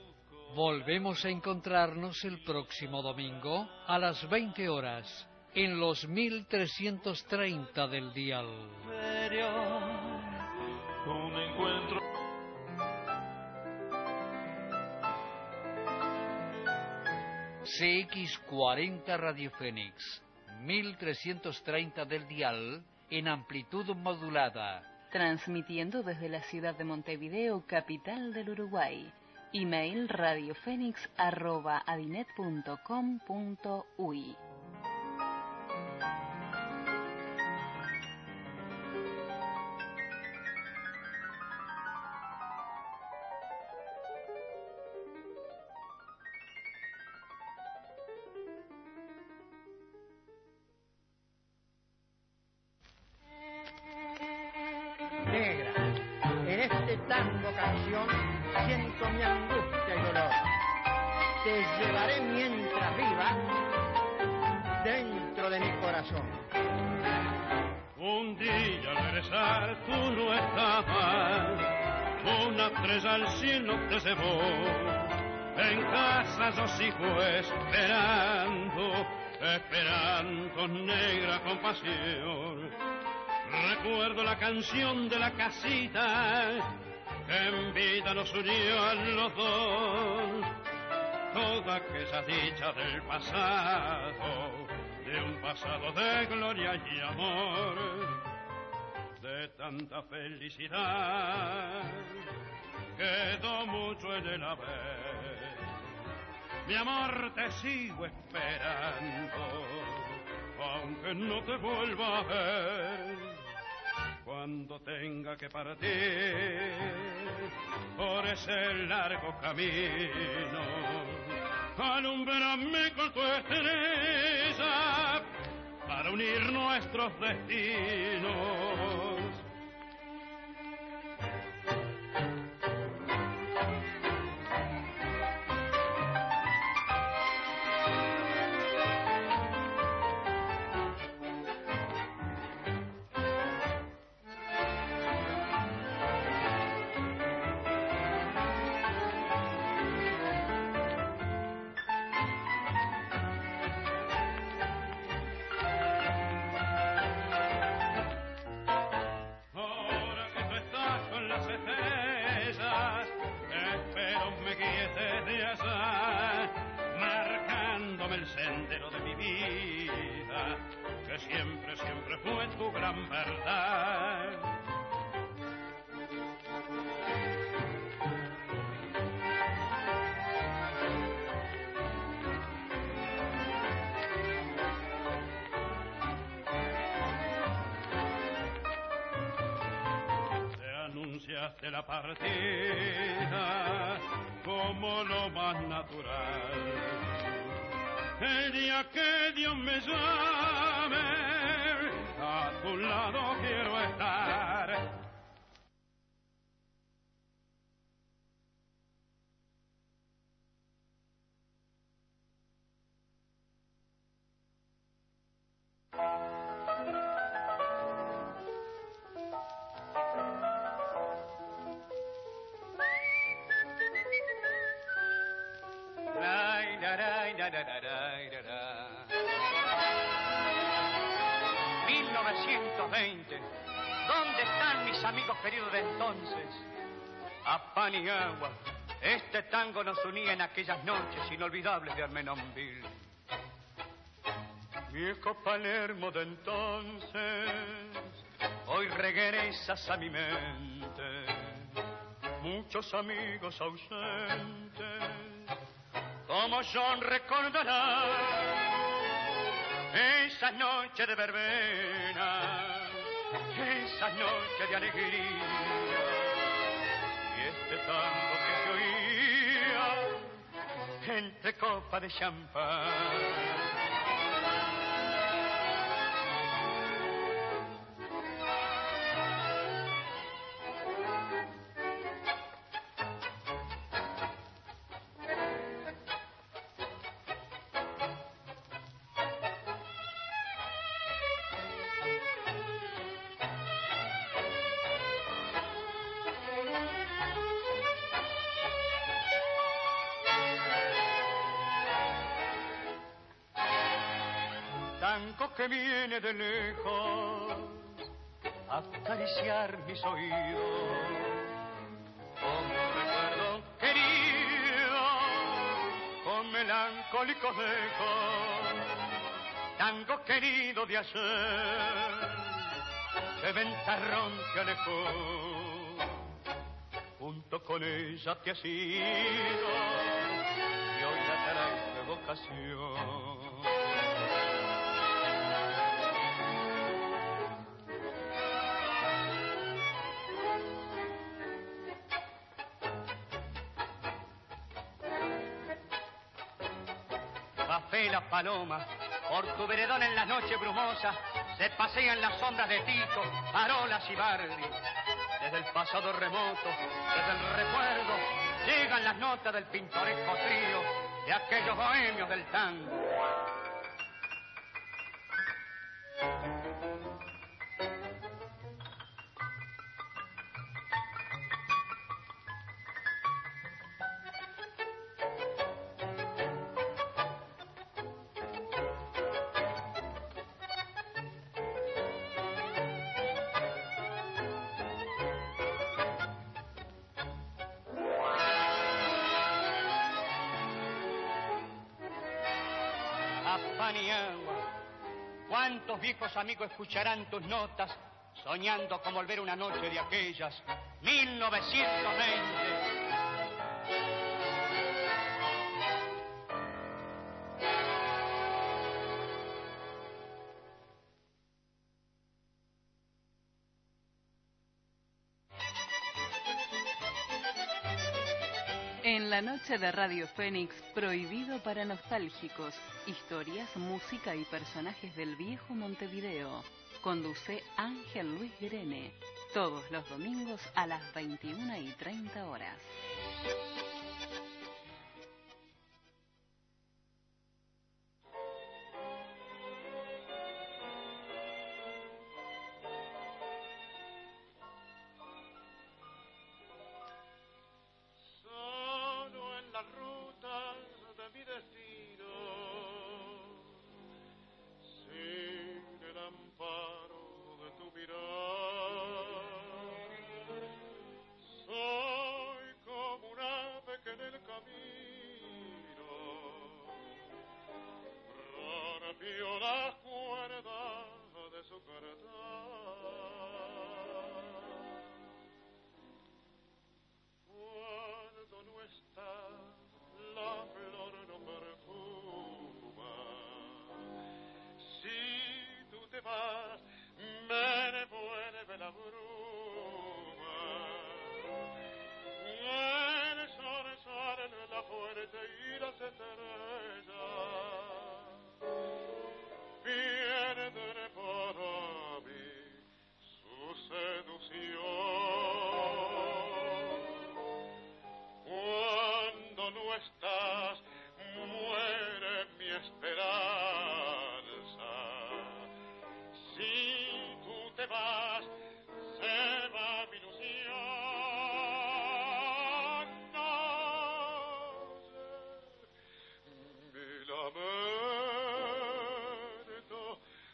Volvemos a encontrarnos el próximo domingo a las veinte horas en los mil trescientos treinta del dial. Un encuentro. C X cuarenta Radio Fénix, mil trescientos treinta del dial, en amplitud modulada. Transmitiendo desde la ciudad de Montevideo, capital del Uruguay. Email radio fénix arroba adinet punto com punto u y. Negra, en este tango canción siento mi angustia y dolor. Te llevaré mientras viva dentro de mi corazón. Un día al regresar tú no estabas, una estrella al cielo te llevó. En casa yo sigo esperando, esperando, negra, con pasión. Recuerdo la canción de la casita. En vida nos unió los dos, toda aquella dicha del pasado, de un pasado de gloria y amor, de tanta felicidad, quedó mucho en el haber. Mi amor, te sigo esperando, aunque no te vuelva a ver. Cuando tenga que partir por ese largo camino, alumbrame con tu estrella para unir nuestros destinos. Siempre, siempre fue tu gran verdad. Te anunciaste la partida como lo más natural. El día que Dios me llame, a tu lado quiero estar. Da da da da da. veinte. ¿Dónde están mis amigos queridos de entonces? A pan y agua. Este tango nos unía en aquellas noches inolvidables de Armenonville. Viejo Palermo de entonces, hoy regresas a mi mente. Muchos amigos ausentes, como John recordará esas noches de verbena, esas noches de alegría y este tango que se oía entre copas de champán. Que viene de lejos a acariciar mis oídos, como recuerdo querido, con melancólicos ecos, tango querido de ayer, de ventarrón que alejó, junto con ella te has ido, y hoy la traes de vocación. Las palomas, por tu veredón en la noche brumosa, se pasean las sombras de Tito, Arolas y Bardi. Desde el pasado remoto, desde el recuerdo, llegan las notas del pintoresco trío de aquellos bohemios del tango. ¿Cuántos viejos amigos escucharán tus notas soñando con volver una noche de aquellas mil novecientos veinte? En la noche de Radio Fénix, prohibido para nostálgicos, historias, música y personajes del viejo Montevideo. Conduce Ángel Luis Grene, todos los domingos a las veintiuna y treinta horas. Lamento,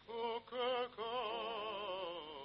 oh, che cosa